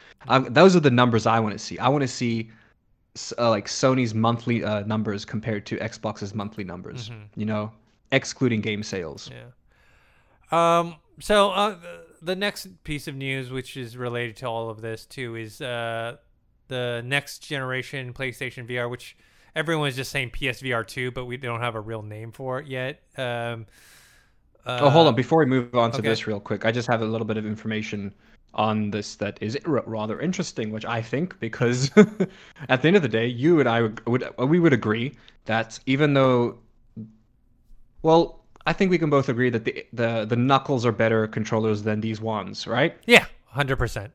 Those are the numbers I want to see. I want to see Sony's monthly numbers compared to Xbox's monthly numbers. Mm-hmm. You know, excluding game sales. Yeah. The next piece of news, which is related to all of this too, is the next generation PlayStation VR, which everyone's just saying PSVR 2, but we don't have a real name for it yet. Hold on. Before we move on to this real quick, I just have a little bit of information on this that is rather interesting, which I think because at the end of the day, you and I would agree that even though, well... I think we can both agree that the knuckles are better controllers than these wands, right? Yeah, 100%.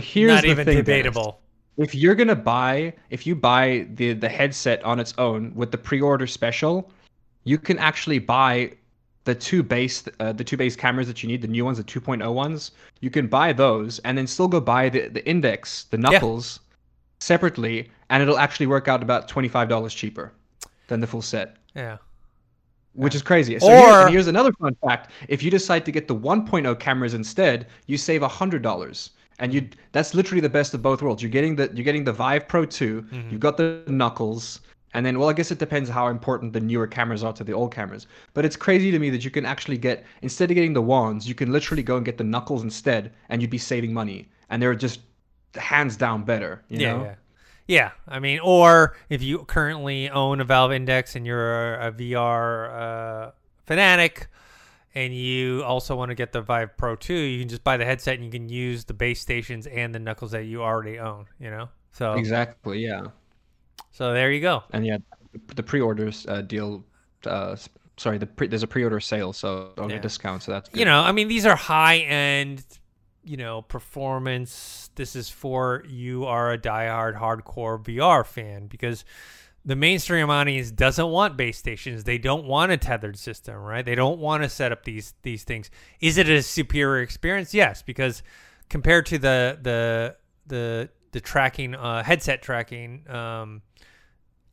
Here's not the even thing, debatable. Dennis. If you're gonna buy, if you buy the headset on its own with the pre-order special, you can actually buy the two base cameras that you need, the new ones, the 2.0 ones. You can buy those and then still go buy the Index, the knuckles, separately, and it'll actually work out about $25 cheaper than the full set. Yeah. Which is crazy. So here's another fun fact. If you decide to get the 1.0 cameras instead, you save $100. And that's literally the best of both worlds. You're getting the Vive Pro 2, mm-hmm. You've got the knuckles, and then I guess it depends how important the newer cameras are to the old cameras. But it's crazy to me that you can actually get, instead of getting the wands, you can literally go and get the knuckles instead, and you'd be saving money. And they're just hands down better, you know? Yeah. Yeah, I mean, or if you currently own a Valve Index and you're a VR fanatic and you also want to get the Vive Pro 2, you can just buy the headset and you can use the base stations and the knuckles that you already own, you know? So exactly, yeah. So there you go. And yeah, the pre-orders deal... there's a pre-order sale, so only a discount, so that's good. You know, I mean, these are high-end... You know, performance. This is for you are a diehard, hardcore VR fan, because the mainstream audience doesn't want base stations. They don't want a tethered system, right? They don't want to set up these things. Is it a superior experience? Yes, because compared to the tracking headset tracking,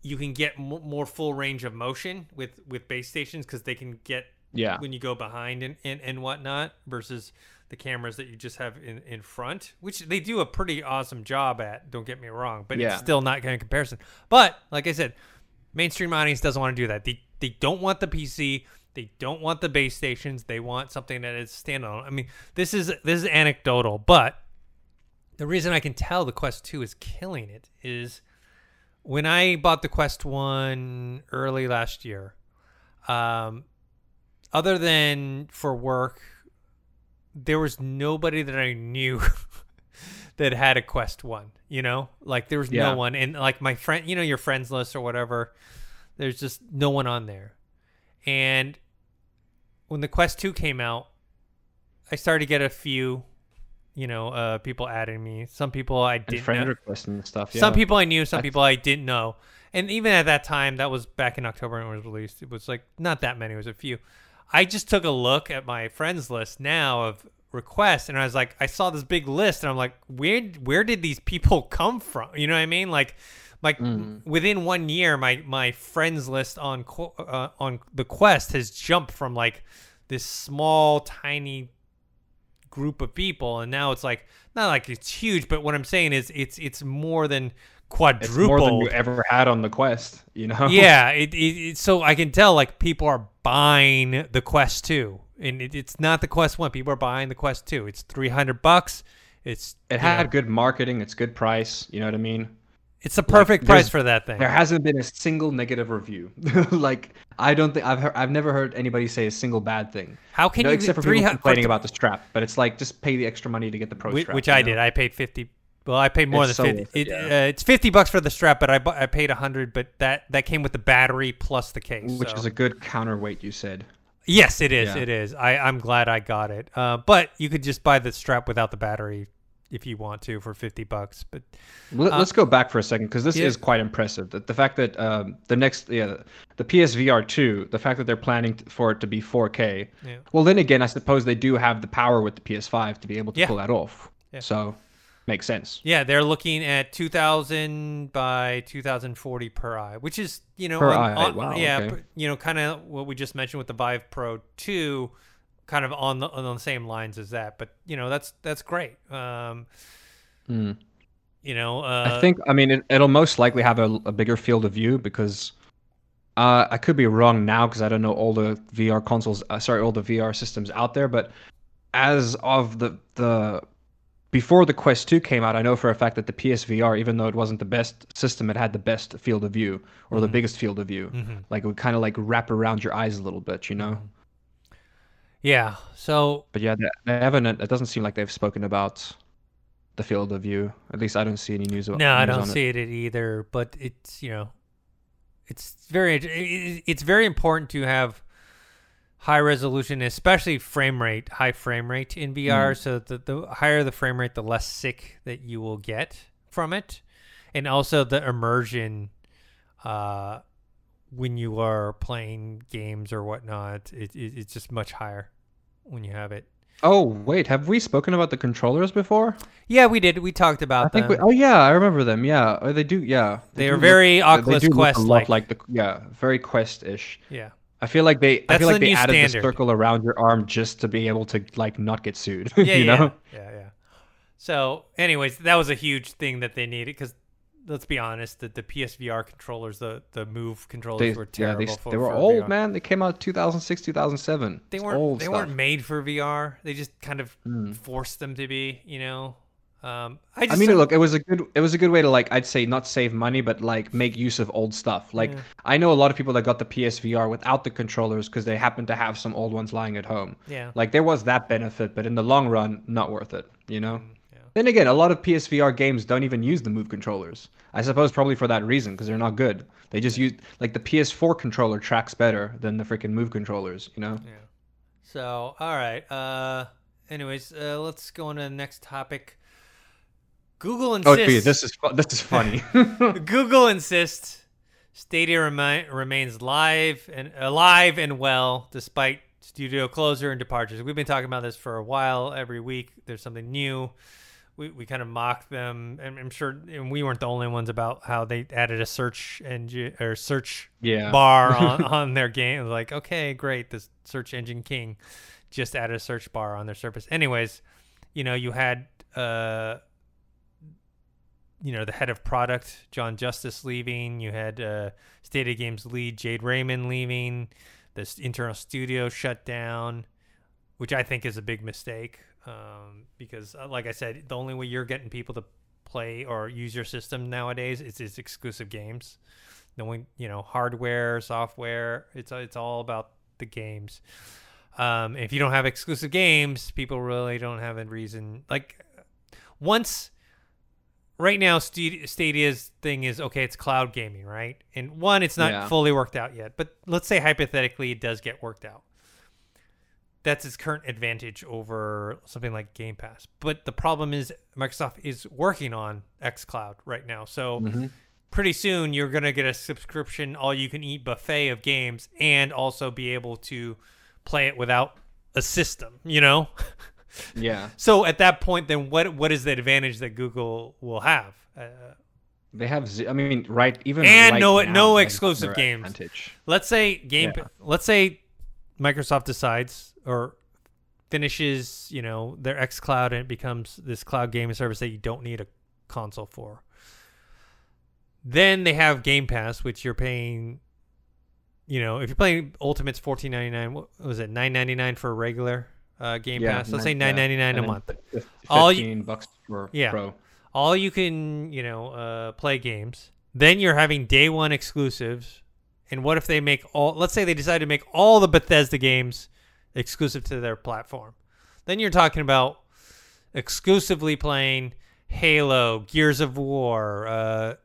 you can get more full range of motion with base stations because they can get when you go behind and whatnot versus the cameras that you just have in front, which they do a pretty awesome job at, don't get me wrong, but it's still not in comparison. But like I said, mainstream audience doesn't want to do that. They don't want the PC. They don't want the base stations. They want something that is standalone. I mean, this is anecdotal, but the reason I can tell the Quest 2 is killing it is when I bought the Quest 1 early last year, other than for work, there was nobody that I knew that had a Quest 1, you know? Like, there was no one. And, like, my friend, you know, your friends list or whatever, there's just no one on there. And when the Quest 2 came out, I started to get a few, you know, people adding me. Some people I didn't know. And friend requests and stuff, yeah. Some people I knew, some people I didn't know. And even at that time, that was back in October when it was released, it was, like, not that many. It was a few. I just took a look at my friends list now of requests, and I was like, I saw this big list, and I'm like, where did these people come from? You know what I mean? Like within 1 year, my friends list on the Quest has jumped from like this small tiny group of people, and now it's like not like it's huge, but what I'm saying is it's more than quadrupled. It's more than you ever had on the Quest, you know? Yeah, so I can tell like people are buying the Quest 2, and it's not the Quest 1. People are buying the Quest 2. It's $300. It had good marketing. It's good price. You know what I mean? It's the perfect price for that thing. There hasn't been a single negative review. Like I don't think I've never heard anybody say a single bad thing. How can you except for people complaining about the strap? But it's like just pay the extra money to get the pro strap. Which I did. I paid $50. Well, I paid more than 50. It's $50 for the strap, but I paid $100. But that came with the battery plus the case, which is a good counterweight. You said yes, it is. Yeah. It is. I'm glad I got it. But you could just buy the strap without the battery if you want to for $50. But let's go back for a second, because this is quite impressive. The fact that the PSVR 2, the fact that they're planning for it to be 4K. Yeah. Well, then again, I suppose they do have the power with the PS5 to be able to pull that off. Yeah. So makes sense. Yeah, they're looking at 2,000 by 2,040 per eye, which is, you know, you know, kind of what we just mentioned with the Vive Pro 2. Kind of on the same lines as that, but you know that's great. You know, I think it'll most likely have a bigger field of view, because I could be wrong now, because I don't know all the VR consoles. All the VR systems out there, but as of the before the Quest 2 came out, I know for a fact that the PSVR, even though it wasn't the best system, it had the best field of view, or the biggest field of view. Mm-hmm. Like it would kind of like wrap around your eyes a little bit, you know. Mm-hmm. Yeah. So, but yeah, they haven't. It doesn't seem like they've spoken about the field of view. At least I don't see any news about. No, I don't see it either. But it's, you know, it's very important to have high resolution, especially frame rate, high frame rate in VR. Mm. So the higher the frame rate, the less sick that you will get from it, and also the immersion. When you are playing games or whatnot, it's just much higher when you have it. Oh wait, have we spoken about the controllers before? Yeah, we did. We talked about them. I remember them. Yeah, they do. Yeah, they are very Oculus Quest like. Yeah, very Quest-ish. Yeah, I feel like they. I feel like they added the circle around your arm just to be able to like not get sued. Yeah, you know. So, anyways, that was a huge thing that they needed, because let's be honest, that the PSVR controllers, the Move controllers, were terrible. Yeah, they were old, VR. Man. They came out 2006, 2007. They weren't made for VR. They just kind of forced them to be, you know. Look, it was a good way to, like, I'd say not save money, but like make use of old stuff. Like I know a lot of people that got the PSVR without the controllers because they happened to have some old ones lying at home. Yeah, like there was that benefit, but in the long run, not worth it, you know. Then again, a lot of PSVR games don't even use the Move controllers. I suppose probably for that reason, because they're not good. They just use, like, the PS4 controller tracks better than the freaking Move controllers, you know? Yeah. So, all right. Anyways, let's go on to the next topic. Google insists. Oh, geez, this is funny. Google insists Stadia remains alive and well despite studio closure and departures. We've been talking about this for a while. Every week, there's something new. We kind of mocked them, and I'm sure, and we weren't the only ones, about how they added a search engine or search bar on their game. Like, okay, great, this search engine king just added a search bar on their Surface. Anyways, you know, you had, you know, the head of product, John Justice, leaving. You had State of Games lead, Jade Raymond, leaving. This internal studio shut down, which I think is a big mistake. Because, like I said, the only way you're getting people to play or use your system nowadays is exclusive games. No one, you know, hardware, software, it's all about the games. And if you don't have exclusive games, people really don't have a reason. Like, once, right now, Stadia's thing is, okay, it's cloud gaming, right? And one, it's not fully worked out yet. But let's say, hypothetically, it does get worked out. That's its current advantage over something like Game Pass. But the problem is Microsoft is working on xCloud right now. So pretty soon you're going to get a subscription, all-you-can-eat buffet of games, and also be able to play it without a system, you know? Yeah. So at that point, then what is the advantage that Google will have? They have, I mean, right? Even and right no now, no exclusive games. Advantage. Let's say Let's say Microsoft decides or finishes, you know, their xCloud, and it becomes this cloud gaming service that you don't need a console for. Then they have Game Pass, which you're paying. You know, if you're playing Ultimate's $14.99, what was it, $9.99 for a regular? Game Pass. Let's say $9.99 a month. $15 for Pro. All you can, you know, play games. Then you're having day one exclusives. And what if they make all? Let's say they decide to make all the Bethesda games exclusive to their platform. Then you're talking about exclusively playing Halo, Gears of War,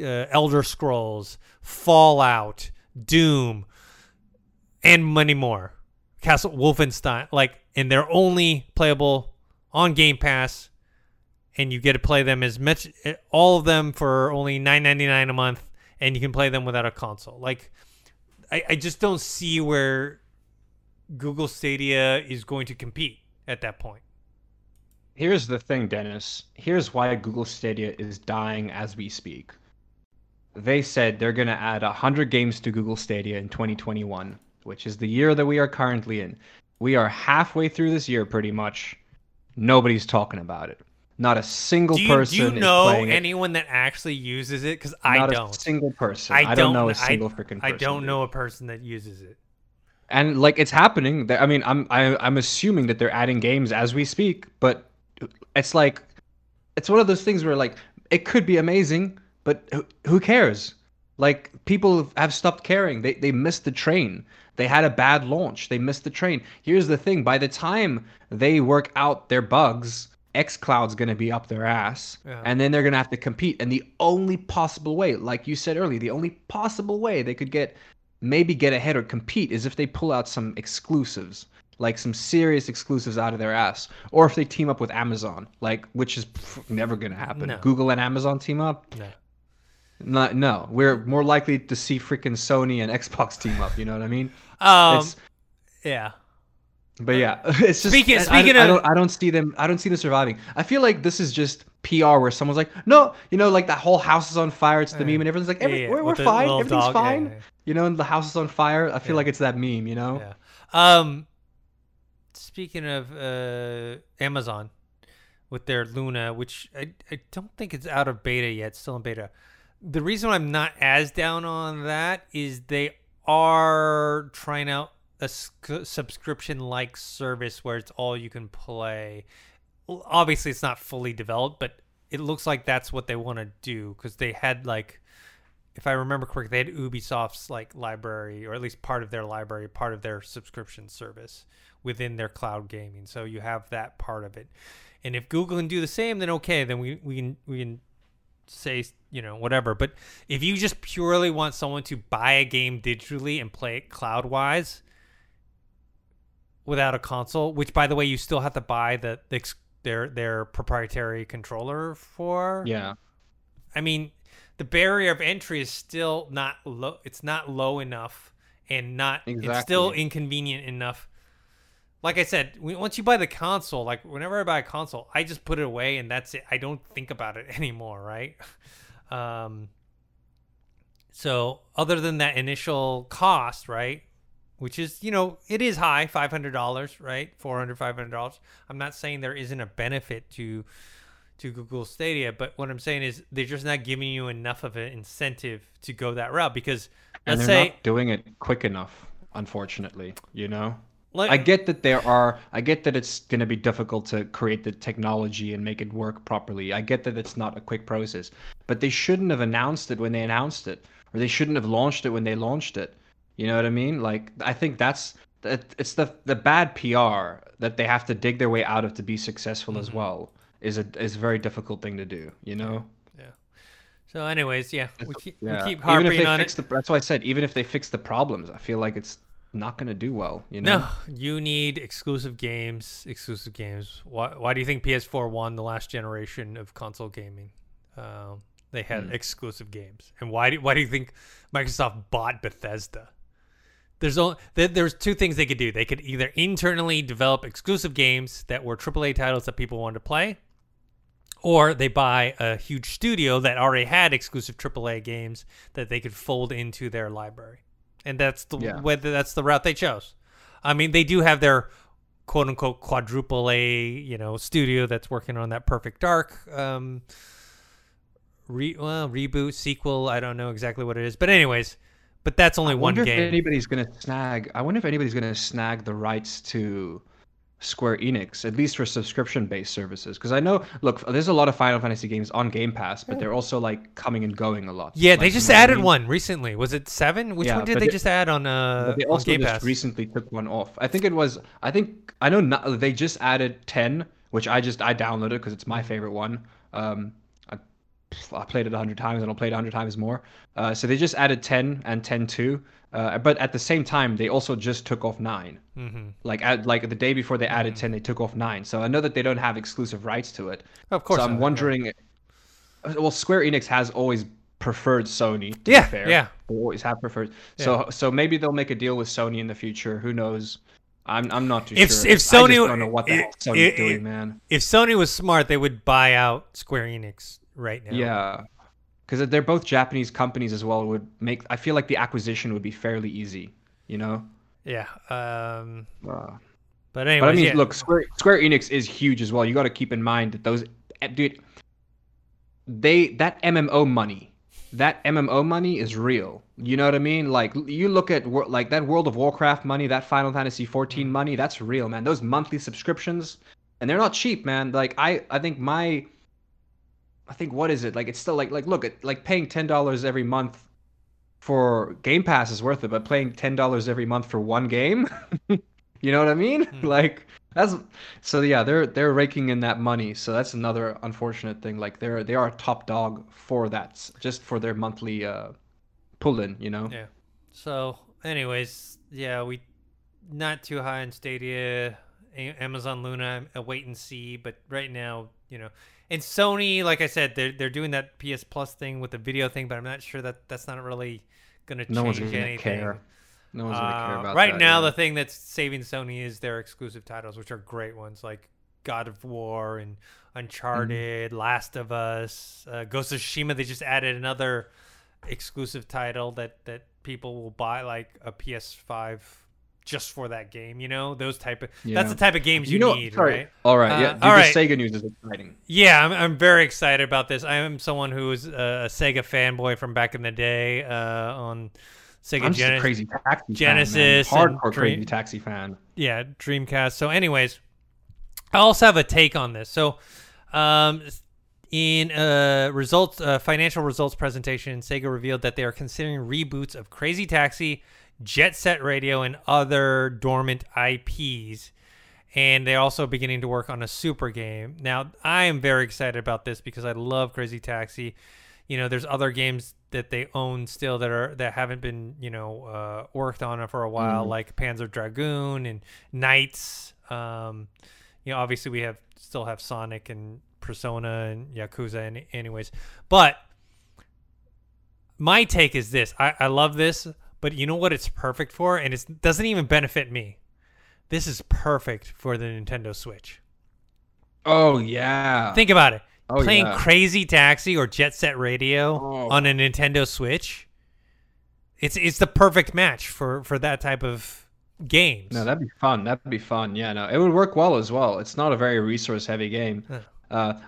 Elder Scrolls, Fallout, Doom, and many more. Castle Wolfenstein, like, and they're only playable on Game Pass, and you get to play them as much, all of them, for only $9.99 a month, and you can play them without a console. Like, I just don't see where Google Stadia is going to compete at that point. Here's the thing, Dennis. Here's why Google Stadia is dying as we speak. They said they're going to add 100 games to Google Stadia in 2021. Which is the year that we are currently in. We are halfway through this year, pretty much. Nobody's talking about it. Not a single person is playing it. Do you know anyone that actually uses it? Because I don't. Not a single person. I don't know a single freaking person. I don't know a person that uses it. And, like, it's happening. I mean, I'm assuming that they're adding games as we speak. But it's like, it's one of those things where, like, it could be amazing, but who cares? Like, people have stopped caring. They missed the train. They had a bad launch. They missed the train. Here's the thing. By the time they work out their bugs, xCloud's going to be up their ass. Yeah. And then they're going to have to compete. And the only possible way, like you said earlier, the only possible way they could get ahead or compete is if they pull out some exclusives. Like, some serious exclusives out of their ass. Or if they team up with Amazon. Like, which is never going to happen. No. Google and Amazon team up? No. No, we're more likely to see freaking Sony and Xbox team up. You know what I mean? Yeah. But yeah, it's just I don't see them surviving. I feel like this is just PR where someone's like, no, you know, like that whole house is on fire. It's the meme, and everyone's like, we're fine, everything's fine. Yeah. You know, and the house is on fire. I feel like it's that meme. You know. Yeah. Speaking of Amazon, with their Luna, which I don't think it's out of beta yet. It's still in beta. The reason why I'm not as down on that is they are trying out a subscription-like service where it's all you can play. Obviously, it's not fully developed, but it looks like that's what they want to do, because they had, like, if I remember correctly, they had Ubisoft's, like, library, or at least part of their library, part of their subscription service within their cloud gaming. So you have that part of it. And if Google can do the same, then okay, then we can say, you know, whatever. But if you just purely want someone to buy a game digitally and play it cloud-wise without a console, which, by the way, you still have to buy their proprietary controller for. Yeah. I mean, the barrier of entry is still not low. It's not low enough, and not exactly. It's still inconvenient enough. Like I said, once you buy the console, like whenever I buy a console, I just put it away and that's it. I don't think about it anymore, right? So other than that initial cost, right, which is, you know, it is high, $500, right? $400, $500. I'm not saying there isn't a benefit to Google Stadia, but what I'm saying is they're just not giving you enough of an incentive to go that route, because let's say... not doing it quick enough, unfortunately, you know? Like, I get that there are, I get that it's going to be difficult to create the technology and make it work properly. I get that it's not a quick process, but they shouldn't have announced it when they announced it, or they shouldn't have launched it when they launched it. You know what I mean? Like, I think that's, it's the bad PR that they have to dig their way out of to be successful as well is a very difficult thing to do, you know? Yeah. So anyways, we keep harping on it. That's why I said, even if they fix the problems, I feel like it's not going to do well, you know? No, you need exclusive games. Why do you think PS4 won the last generation of console gaming? They had exclusive games. And why do you think Microsoft bought Bethesda? There's two things they could do. They could either internally develop exclusive games that were AAA titles that people wanted to play, or they buy a huge studio that already had exclusive AAA games that they could fold into their library. And that's the route they chose. I mean, they do have their quote unquote quadruple A, you know, studio that's working on that Perfect Dark reboot, sequel. I don't know exactly what it is, but anyways, but that's only one game. I wonder if anybody's gonna snag the rights to Square Enix, at least for subscription-based services, because I know, look, there's a lot of Final Fantasy games on Game Pass, but they're also like coming and going a lot. Yeah, like, they just added one recently. Was it 7? Which one did they just add on? They also on Game just Pass? Recently took one off. They just added 10, which I downloaded because it's my favorite one. I played it 100 times and I'll play it 100 times more. So they just added 10 and 10.2. But at the same time, they also just took off 9. Mm-hmm. Like the day before they added 10, they took off 9. So I know that they don't have exclusive rights to it. Of course. So I'm wondering. Well, Square Enix has always preferred Sony. To be fair. Yeah. They always have preferred. Yeah. So maybe they'll make a deal with Sony in the future. Who knows? I'm not too sure. If Sony, I just don't know what the hell Sony's doing, man. If Sony was smart, they would buy out Square Enix right now. Yeah. Because they're both Japanese companies as well. I feel like the acquisition would be fairly easy, you know? Yeah. But anyway, look, Square Enix is huge as well. You got to keep in mind that that MMO money is real. You know what I mean? Like, you look at like that World of Warcraft money, that Final Fantasy 14 money. That's real, man. Those monthly subscriptions, and they're not cheap, man. Like, I think what is it? Like, it's still like look at like paying $10 every month for Game Pass is worth it, but paying $10 every month for one game, you know what I mean? Like, that's so yeah, they're raking in that money. So that's another unfortunate thing. Like, they are top dog for that, just for their monthly pull in, you know? Yeah. So anyways, yeah, we not too high on Stadia. Amazon Luna, a wait and see, but right now, you know. And Sony, like I said, they're doing that PS Plus thing with the video thing, but I'm not sure that's not really going to change anything. Care. No one's going to care about that. Right now, the thing that's saving Sony is their exclusive titles, which are great ones, like God of War and Uncharted, Last of Us, Ghost of Tsushima. They just added another exclusive title that people will buy, like a PS5 just for that game, you know, those type of that's the type of games you need, right? All right, yeah. All right. Sega news is exciting. Yeah, I'm very excited about this. I am someone who is a Sega fanboy from back in the day on Sega Genesis. I'm just a Crazy Taxi Genesis fan, man. Hardcore Crazy Taxi fan. Yeah, Dreamcast. So, anyways, I also have a take on this. So, in a financial results presentation, Sega revealed that they are considering reboots of Crazy Taxi, Jet Set Radio, and other dormant IPs, and they're also beginning to work on a super game. Now, I am very excited about this because I love Crazy Taxi. You know, there's other games that they own still that haven't been, you know, worked on for a while, like Panzer Dragoon and Knights. You know, obviously we still have Sonic and Persona and Yakuza, and anyways. But my take is this: I love this. But you know what it's perfect for? And it doesn't even benefit me. This is perfect for the Nintendo Switch. Oh, yeah. Think about it. Oh, playing Crazy Taxi or Jet Set Radio on a Nintendo Switch. It's the perfect match for that type of games. No, that'd be fun. That'd be fun. Yeah, no, it would work well as well. It's not a very resource-heavy game. Huh.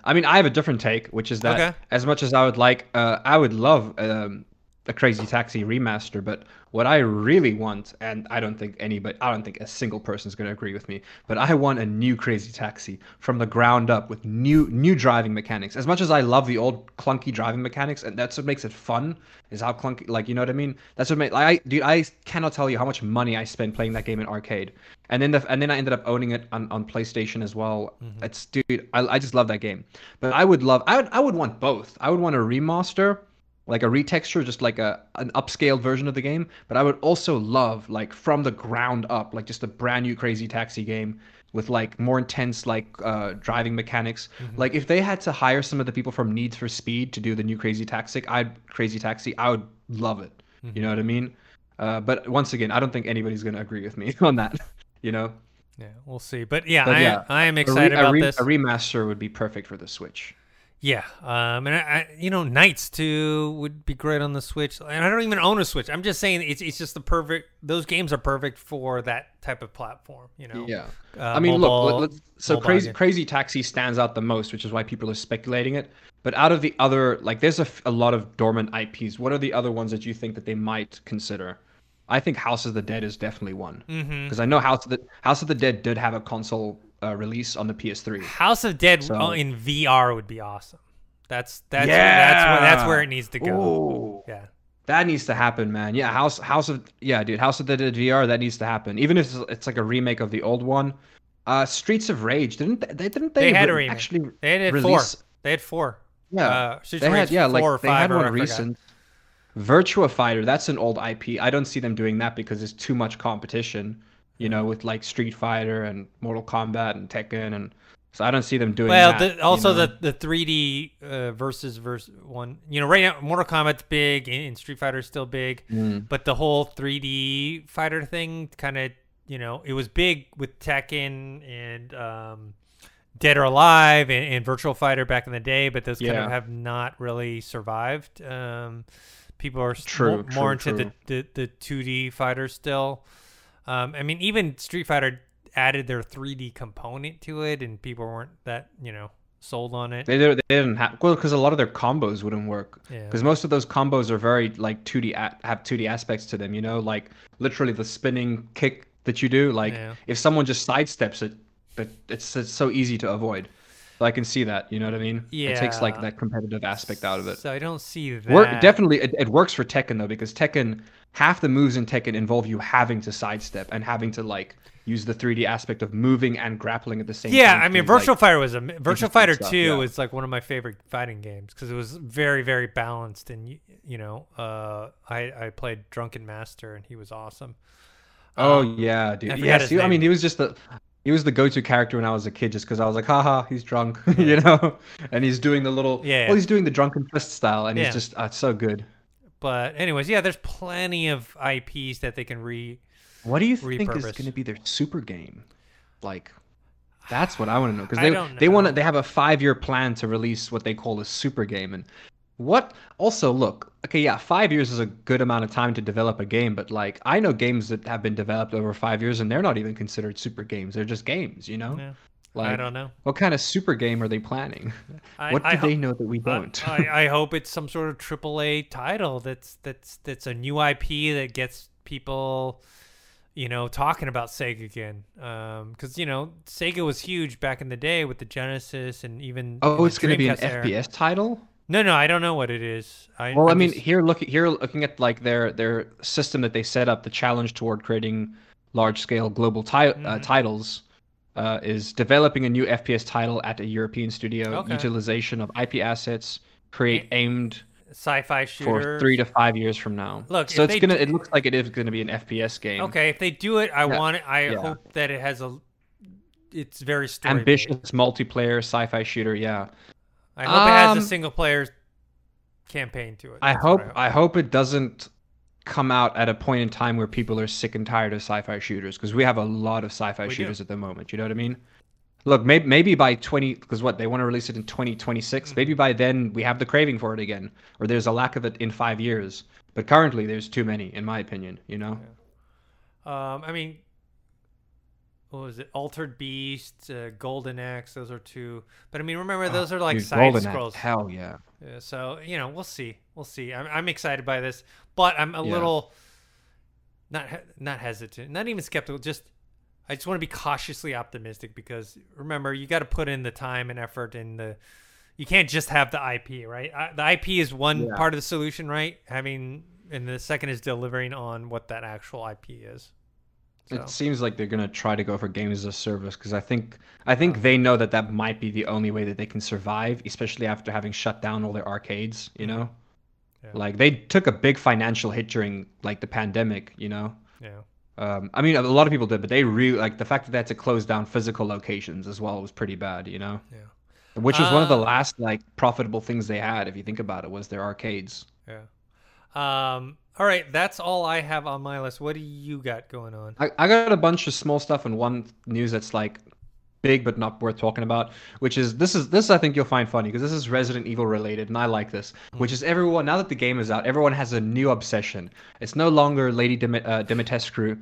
I mean, I have a different take, which is that as much as I would like, I would love a Crazy Taxi remaster, but what I really want, and I don't think anybody, I don't think a single person is going to agree with me, but I want a new Crazy Taxi from the ground up with new driving mechanics. As much as I love the old clunky driving mechanics, and that's what makes it fun, is how clunky, like, you know what I mean? That's what made, like, dude, I cannot tell you how much money I spent playing that game in arcade. And then I ended up owning it on PlayStation as well. Mm-hmm. It's, dude, I just love that game. But I would want both. I would want a remaster, like a retexture, just like an upscaled version of the game. But I would also love, like, from the ground up, like just a brand new Crazy Taxi game with like more intense like driving mechanics. Mm-hmm. Like if they had to hire some of the people from Need for Speed to do the new Crazy Taxi, I would love it. Mm-hmm. You know what I mean? But once again, I don't think anybody's gonna agree with me on that. You know? Yeah, we'll see. But yeah, I am excited about this. A remaster would be perfect for the Switch. Yeah, and Knights 2 would be great on the Switch. And I don't even own a Switch. I'm just saying it's just the perfect. Those games are perfect for that type of platform. You know. Yeah. I mean, mobile, look. Crazy Taxi stands out the most, which is why people are speculating it. But out of the other, like, there's a lot of dormant IPs. What are the other ones that you think that they might consider? I think House of the Dead is definitely one, because I know House of the Dead did have a console release on the PS3. House of Dead in VR would be awesome. That's where it needs to go. Ooh. Yeah, that needs to happen, man. Yeah, House of the Dead VR, that needs to happen. Even if it's like a remake of the old one. Streets of Rage They had four. Yeah, Streets of Rage had one recent. Virtua Fighter, that's an old IP. I don't see them doing that because there's too much competition. You know, with like Street Fighter and Mortal Kombat and Tekken, and so I don't see them doing that. Well, also the 3D versus one. You know, right now Mortal Kombat's big and Street Fighter's still big, but the whole 3D fighter thing kind of, you know, it was big with Tekken and Dead or Alive and Virtual Fighter back in the day, but those kind of have not really survived. People are more into the 2D fighters still. I mean, even Street Fighter added their 3D component to it, and people weren't that, you know, sold on it. They didn't have, well, because a lot of their combos wouldn't work. Because most of those combos are very like 2D, have 2D aspects to them. You know, like literally the spinning kick that you do. Like if someone just sidesteps it, but it's so easy to avoid. So I can see that, you know what I mean? Yeah. It takes like that competitive aspect out of it. So I don't see that. It works for Tekken though, because Tekken, half the moves in Tekken involve you having to sidestep and having to like use the 3D aspect of moving and grappling at the same time. Yeah, I mean, Virtual Fighter 2 is like one of my favorite fighting games because it was very, very balanced, and you know, I played Drunken Master and he was awesome. Oh yeah, dude. Yes, I mean, he was just He was the go-to character when I was a kid, just because I was like, haha, he's drunk, you know? And he's doing the little... Yeah. Well, he's doing the drunken fist style, and he's just so good. But anyways, yeah, there's plenty of IPs that they can repurpose. What do you think is going to be their super game? Like, that's what I want to know. Because they have a 5-year plan to release what they call a super game. And what... Also, look, okay, yeah, 5 years is a good amount of time to develop a game, but like I know games that have been developed over 5 years and they're not even considered super games. They're just games, you know? Yeah. Like, I don't know. What kind of super game are they planning? What do they know that we don't? I hope it's some sort of AAA title that's a new IP that gets people, you know, talking about Sega again. Because, you know, Sega was huge back in the day with the Genesis and even... Oh, it's going to be an FPS title? No, I don't know what it is. Looking at like their system that they set up, the challenge toward creating large-scale global titles is developing a new FPS title at a European studio, utilization of IP assets, aimed sci-fi shooter for 3 to 5 years from now. Look, so it looks like it is going to be an FPS game. Okay, if they do it, I want it. I hope that it has it's very story-based. Ambitious multiplayer sci-fi shooter. Yeah. I hope it has a single-player campaign to it. I hope it doesn't come out at a point in time where people are sick and tired of sci-fi shooters, because we have a lot of sci-fi shooters at the moment. You know what I mean? Look, maybe by 20, because they want to release it in 2026. Mm-hmm. Maybe by then we have the craving for it again, or there's a lack of it in 5 years. But currently, there's too many, in my opinion. You know? Yeah. I mean, what was it? Altered Beast, Golden Axe. Those are two. But I mean, remember, those are like side scrolls. Hell yeah. So, you know, we'll see. We'll see. I'm excited by this, but I'm a little not hesitant, not even skeptical. I just want to be cautiously optimistic because remember, you got to put in the time and effort and you can't just have the IP, right? The IP is one part of the solution, right? And the second is delivering on what that actual IP is. So. It seems like they're going to try to go for games as a service because I think they know that might be the only way that they can survive, especially after having shut down all their arcades, you know? Yeah. Like, they took a big financial hit during, like, the pandemic, you know? Yeah. I mean, a lot of people did, but they really, like, the fact that they had to close down physical locations as well was pretty bad, you know? Yeah. Which was one of the last, like, profitable things they had, if you think about it, was their arcades. Yeah. All right, that's all I have on my list. What do you got going on? I got a bunch of small stuff and one news that's like big but not worth talking about, which is this I think you'll find funny because this is Resident Evil related and I like this, which is everyone, now that the game is out, everyone has a new obsession. It's no longer Lady Dimitrescu.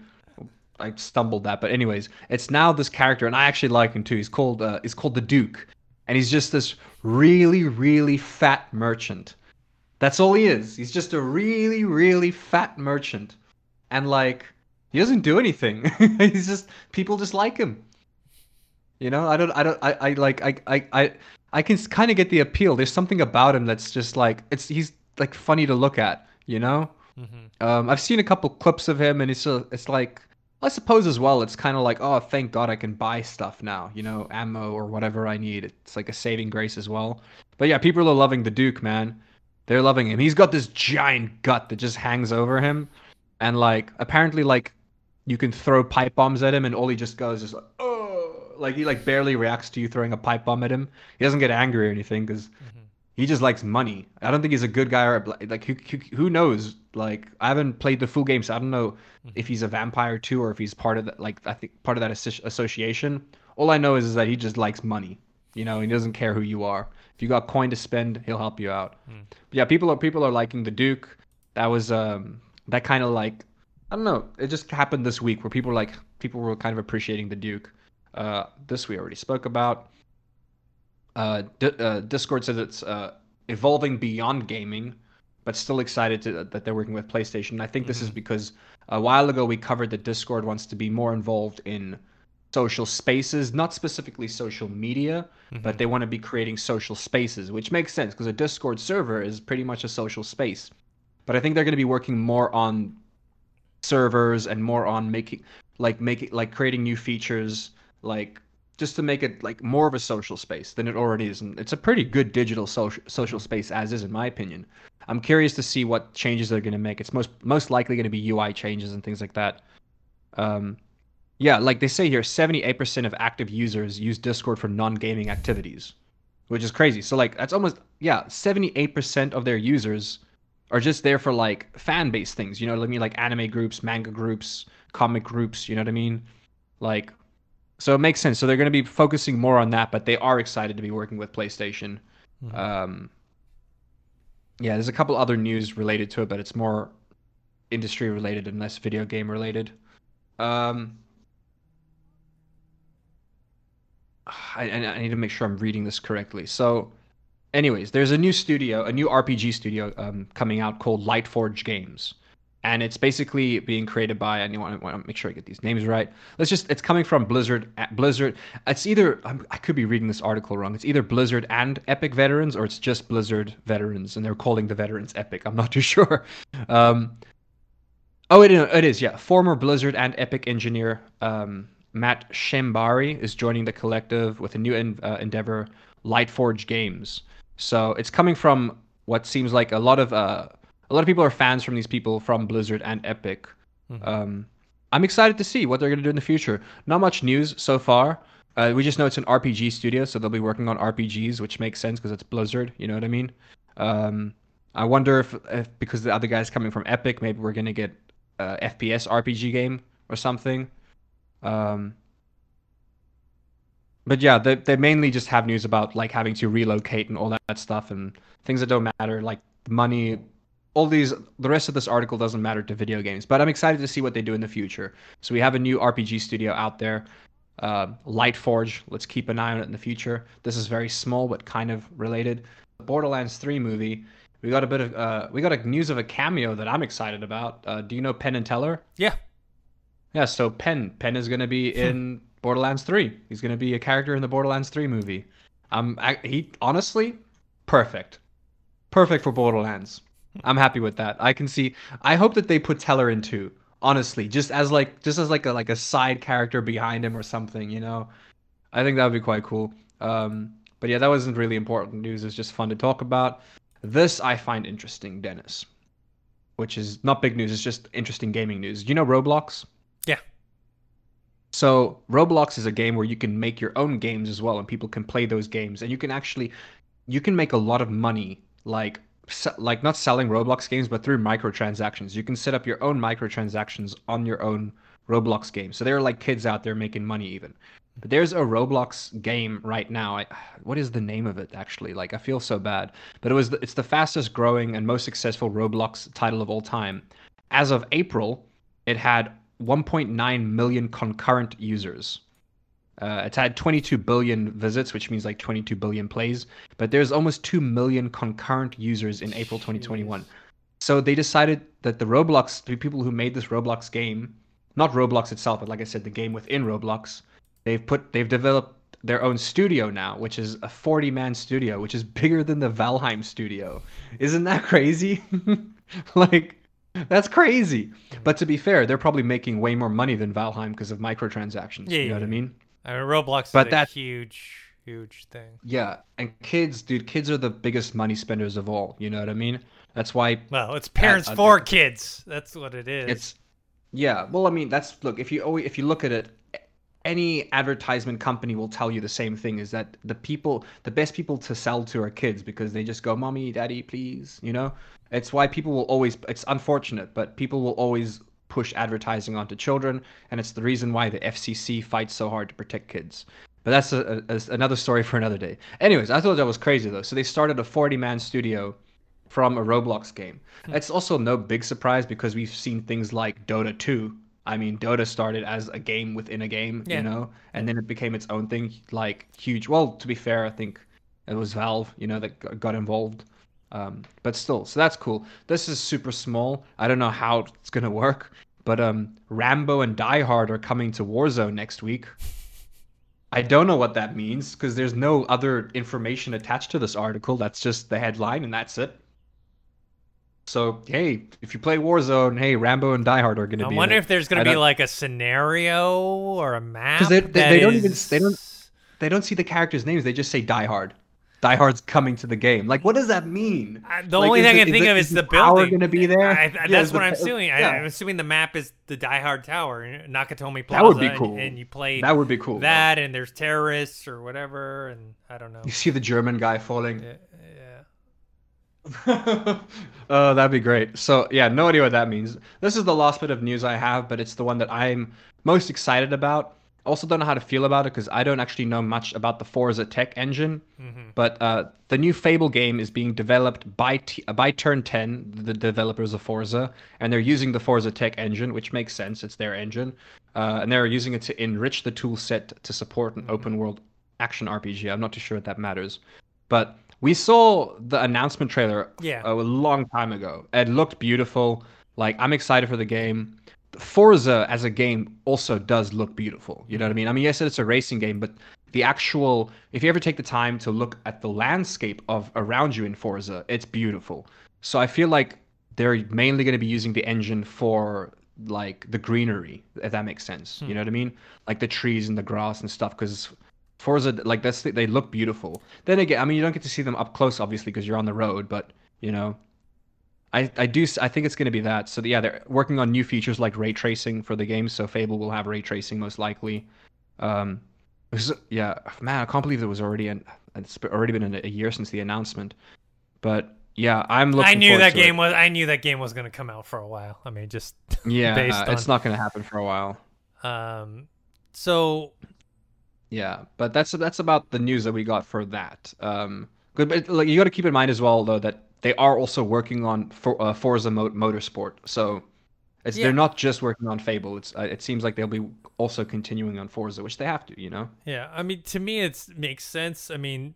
I stumbled that, but anyways, it's now this character and I actually like him too. He's called the Duke, and he's just this really, really fat merchant. That's all he is. He's just a really, really fat merchant. And, like, he doesn't do anything. He's just, people just like him. You know, I can kind of get the appeal. There's something about him that's just like, he's like funny to look at, you know? Mm-hmm. I've seen a couple clips of him and it's like, I suppose as well, it's kind of like, oh, thank God I can buy stuff now, you know, ammo or whatever I need. It's like a saving grace as well. But yeah, people are loving the Duke, man. They're loving him. He's got this giant gut that just hangs over him. And, like, apparently, like, you can throw pipe bombs at him and all he just goes is, like, oh. Like, he, like, barely reacts to you throwing a pipe bomb at him. He doesn't get angry or anything because he just likes money. I don't think he's a good guy or, like, who knows? Like, I haven't played the full game, so I don't know if he's a vampire too or if he's part of that, like, I think part of that association. All I know is that he just likes money. You know, he doesn't care who you are. If you got coin to spend, he'll help you out. But yeah, people are liking the Duke. That was that kind of like, I don't know. It just happened this week where people were kind of appreciating the Duke. This we already spoke about. Discord says it's evolving beyond gaming, but still excited that they're working with PlayStation. And I think this is because a while ago we covered that Discord wants to be more involved in social spaces, not specifically social media, but they want to be creating social spaces, which makes sense because a Discord server is pretty much a social space. But I think they're going to be working more on servers and more on making creating new features, like just to make it like more of a social space than it already is. And it's a pretty good digital social space as is, in my opinion. I'm curious to see what changes they're going to make. It's most likely going to be UI changes and things like that. Yeah, like they say here, 78% of active users use Discord for non-gaming activities, which is crazy. So, like, that's almost, 78% of their users are just there for, like, fan-based things. You know what I mean? Like, anime groups, manga groups, comic groups, you know what I mean? Like, so it makes sense. So they're going to be focusing more on that, but they are excited to be working with PlayStation. Mm-hmm. Yeah, there's a couple other news related to it, but it's more industry-related and less video game-related. I need to make sure I'm reading this correctly. So anyways, there's a new RPG studio coming out called Lightforge Games. And it's basically being created by, and I want to make sure I get these names right. It's coming from Blizzard. It's either, I could be reading this article wrong. It's either Blizzard and Epic Veterans, or it's just Blizzard Veterans. And they're calling the Veterans Epic. I'm not too sure. It is. Yeah. Former Blizzard and Epic engineer, Matt Shembari is joining the collective with a new endeavor, Lightforge Games. So it's coming from what seems like a lot of people are fans from these people from Blizzard and Epic. I'm excited to see what they're going to do in the future. Not much news so far. We just know it's an RPG studio, so they'll be working on RPGs, which makes sense because it's Blizzard. You know what I mean? I wonder if because the other guy's coming from Epic, maybe we're going to get a FPS RPG game or something. But yeah, they mainly just have news about like having to relocate and all that stuff and things that don't matter, like money, the rest of this article doesn't matter to video games, but I'm excited to see what they do in the future. So we have a new RPG studio out there. Lightforge, let's keep an eye on it in the future. This is very small but kind of related. The Borderlands 3 movie. We got a bit of we got a news of a cameo that I'm excited about. Do you know Penn and Teller? Yeah. Yeah, so Penn is going to be in Borderlands 3. He's going to be a character in the Borderlands 3 movie. He honestly perfect for Borderlands. I'm happy with that. I can see. I hope that they put Teller in 2. Honestly, just as like a side character behind him or something, you know. I think that would be quite cool. But yeah, that wasn't really important news. It's just fun to talk about. This I find interesting, Dennis, which is not big news. It's just interesting gaming news. You know Roblox? Yeah. So Roblox is a game where you can make your own games as well, and people can play those games, and you can make a lot of money, like not selling Roblox games, but through microtransactions. You can set up your own microtransactions on your own Roblox game. So there are like kids out there making money even. But there's a Roblox game right now. What is the name of it actually? Like, I feel so bad. But it's the fastest growing and most successful Roblox title of all time. As of April, it had 1.9 million concurrent users. It's had 22 billion visits, which means like 22 billion plays, but there's almost 2 million concurrent users in April 2021. Jeez. So they decided that the people who made this Roblox game, not Roblox itself, but like I said, the game within Roblox, they've developed their own studio now, which is a 40-man studio, which is bigger than the Valheim studio. Isn't that crazy? Like, that's crazy. But to be fair, they're probably making way more money than Valheim because of microtransactions. Yeah, you know what I mean? I mean, Roblox is a huge thing. Yeah, and kids, dude, kids are the biggest money spenders of all. You know what I mean? That's why... Well, it's parents for kids. That's what it is. Yeah, well, I mean, that's... Look, if you look at it, any advertisement company will tell you the same thing, is that the best people to sell to are kids, because they just go, Mommy, Daddy, please, you know? It's why people will always... It's unfortunate, but people will always... push advertising onto children, and it's the reason why the FCC fights so hard to protect kids. But that's another story for another day. Anyways, I thought that was crazy though. So they started a 40-man studio from a Roblox game. It's also no big surprise because we've seen things like Dota 2. I mean, Dota started as a game within a game, yeah. You know, and then it became its own thing, like huge. Well, to be fair, I think it was Valve, you know, that got involved. But still, so that's cool. This is super small. I don't know how it's going to work, but Rambo and Die Hard are coming to Warzone next week. I don't know what that means because there's no other information attached to this article. That's just the headline and that's it. So, hey, if you play Warzone, hey, Rambo and Die Hard are going to be... I wonder if there's going to be like a scenario or a map. Because they don't see the characters' names. They just say Die Hard. Die Hard's coming to the game. Like, what does that mean? The only thing I can think of is the building. Is going to be there? That's what I'm assuming. Yeah. I'm assuming the map is the Die Hard Tower, Nakatomi Plaza. That would be cool. And you play that would be cool. That and there's terrorists or whatever, and I don't know. You see the German guy falling. Yeah. That'd be great. So yeah, no idea what that means. This is the last bit of news I have, but it's the one that I'm most excited about. Also don't know how to feel about it because I don't actually know much about the Forza tech engine. Mm-hmm. But the new Fable game is being developed by Turn 10, the developers of Forza, and they're using the Forza tech engine, which makes sense. It's their engine. And they're using it to enrich the tool set to support an open-world action RPG. I'm not too sure if that matters. But we saw the announcement trailer a long time ago. It looked beautiful. Like, I'm excited for the game. Forza as a game also does look beautiful. You know what I mean? I mean, yes, it's a racing game, but the actual... If you ever take the time to look at the landscape of around you in Forza, it's beautiful. So I feel like they're mainly going to be using the engine for, like, the greenery, if that makes sense. You know what I mean? Like the trees and the grass and stuff, because Forza, like, they look beautiful. Then again, I mean, you don't get to see them up close, obviously, because you're on the road, but, you know... I think it's going to be that. So yeah, they're working on new features like ray tracing for the game. So Fable will have ray tracing most likely. Yeah, man, I can't believe it's already been a year since the announcement. But yeah, I'm looking. I knew that game was going to come out for a while. I mean, just yeah, it's not going to happen for a while. So yeah, but that's about the news that we got for that. Good, but like, you got to keep in mind as well though that. They are also working on Forza Motorsport. So They're not just working on Fable. It seems like they'll be also continuing on Forza, which they have to, you know? Yeah, I mean, to me, it makes sense. I mean,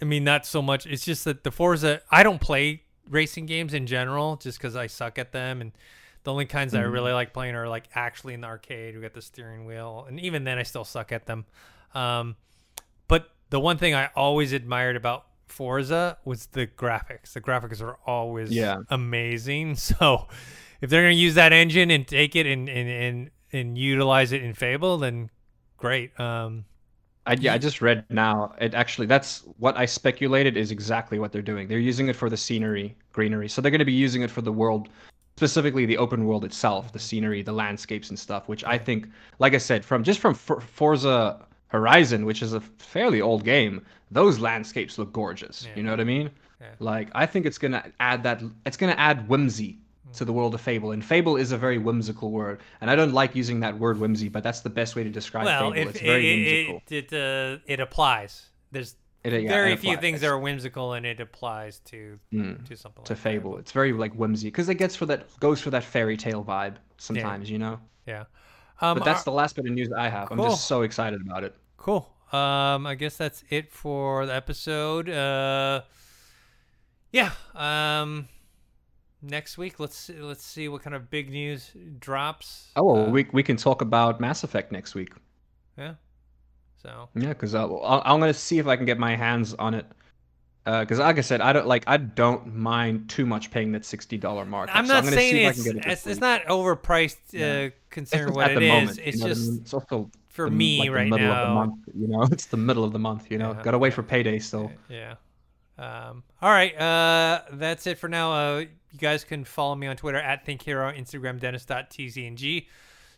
not so much. It's just that the Forza, I don't play racing games in general just because I suck at them. And the only kinds I really like playing are like actually in the arcade. We got the steering wheel. And even then, I still suck at them. But the one thing I always admired about Forza was the graphics. The graphics are always amazing. So if they're going to use that engine and take it and utilize it in Fable, then great. I just read now. It actually, that's what I speculated is exactly what they're doing. They're using it for the greenery. So they're going to be using it for the world, specifically the open world itself, the scenery, the landscapes and stuff, which I think, like I said, from Forza Horizon, which is a fairly old game, those landscapes look gorgeous. Yeah. You know what I mean? Yeah. Like, I think it's going to add that. It's going to add whimsy to the world of Fable, and Fable is a very whimsical word, and I don't like using that word whimsy, but that's the best way to describe Fable. It's very whimsical. It applies. There's very few things that are whimsical, and it applies to something like that. To Fable. It's very like whimsy because it goes for that fairy tale vibe sometimes, you know? Yeah. But that's the last bit of news I have. Cool. I'm just so excited about it. Cool. I guess that's it for the episode. Next week, let's see what kind of big news drops. We can talk about Mass Effect next week. Yeah. So. Yeah, because I'm gonna see if I can get my hands on it. Because like I said, I don't mind too much paying that $60 mark. I'm not saying it's not overpriced considering what it is. It's just for me right now. You know, it's the middle of the month. You know, gotta wait for payday still. Yeah. All right. That's it for now. You guys can follow me on Twitter @ThinkHero, Instagram Dennis.tzng.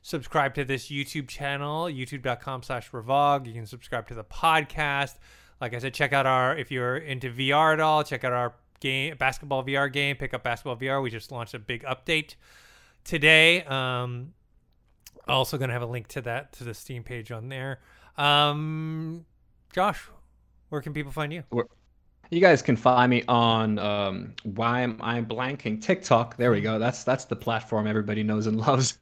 Subscribe to this YouTube channel, youtube.com/revog. You can subscribe to the podcast. Like I said, check out if you're into VR at all, check out our game, basketball VR game, pick up basketball VR. We just launched a big update today. Also going to have a link to that, to the Steam page on there. Josh, where can people find you? You guys can find me on why am I blanking? TikTok. There we go. That's the platform everybody knows and loves.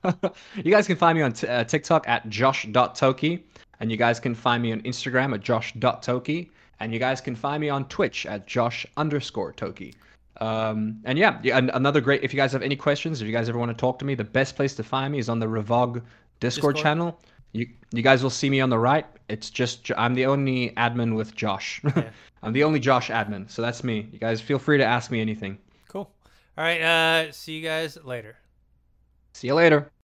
You guys can find me on TikTok @josh.toki, and you guys can find me on Instagram @josh.toki, and you guys can find me on Twitch @josh_toki. Another great. If you guys have any questions, if you guys ever want to talk to me, the best place to find me is on the Revog Discord channel. You guys will see me on the right. It's just I'm the only admin with Josh. Yeah. I'm the only Josh admin, so that's me. You guys feel free to ask me anything. Cool. All right, see you guys later. See you later.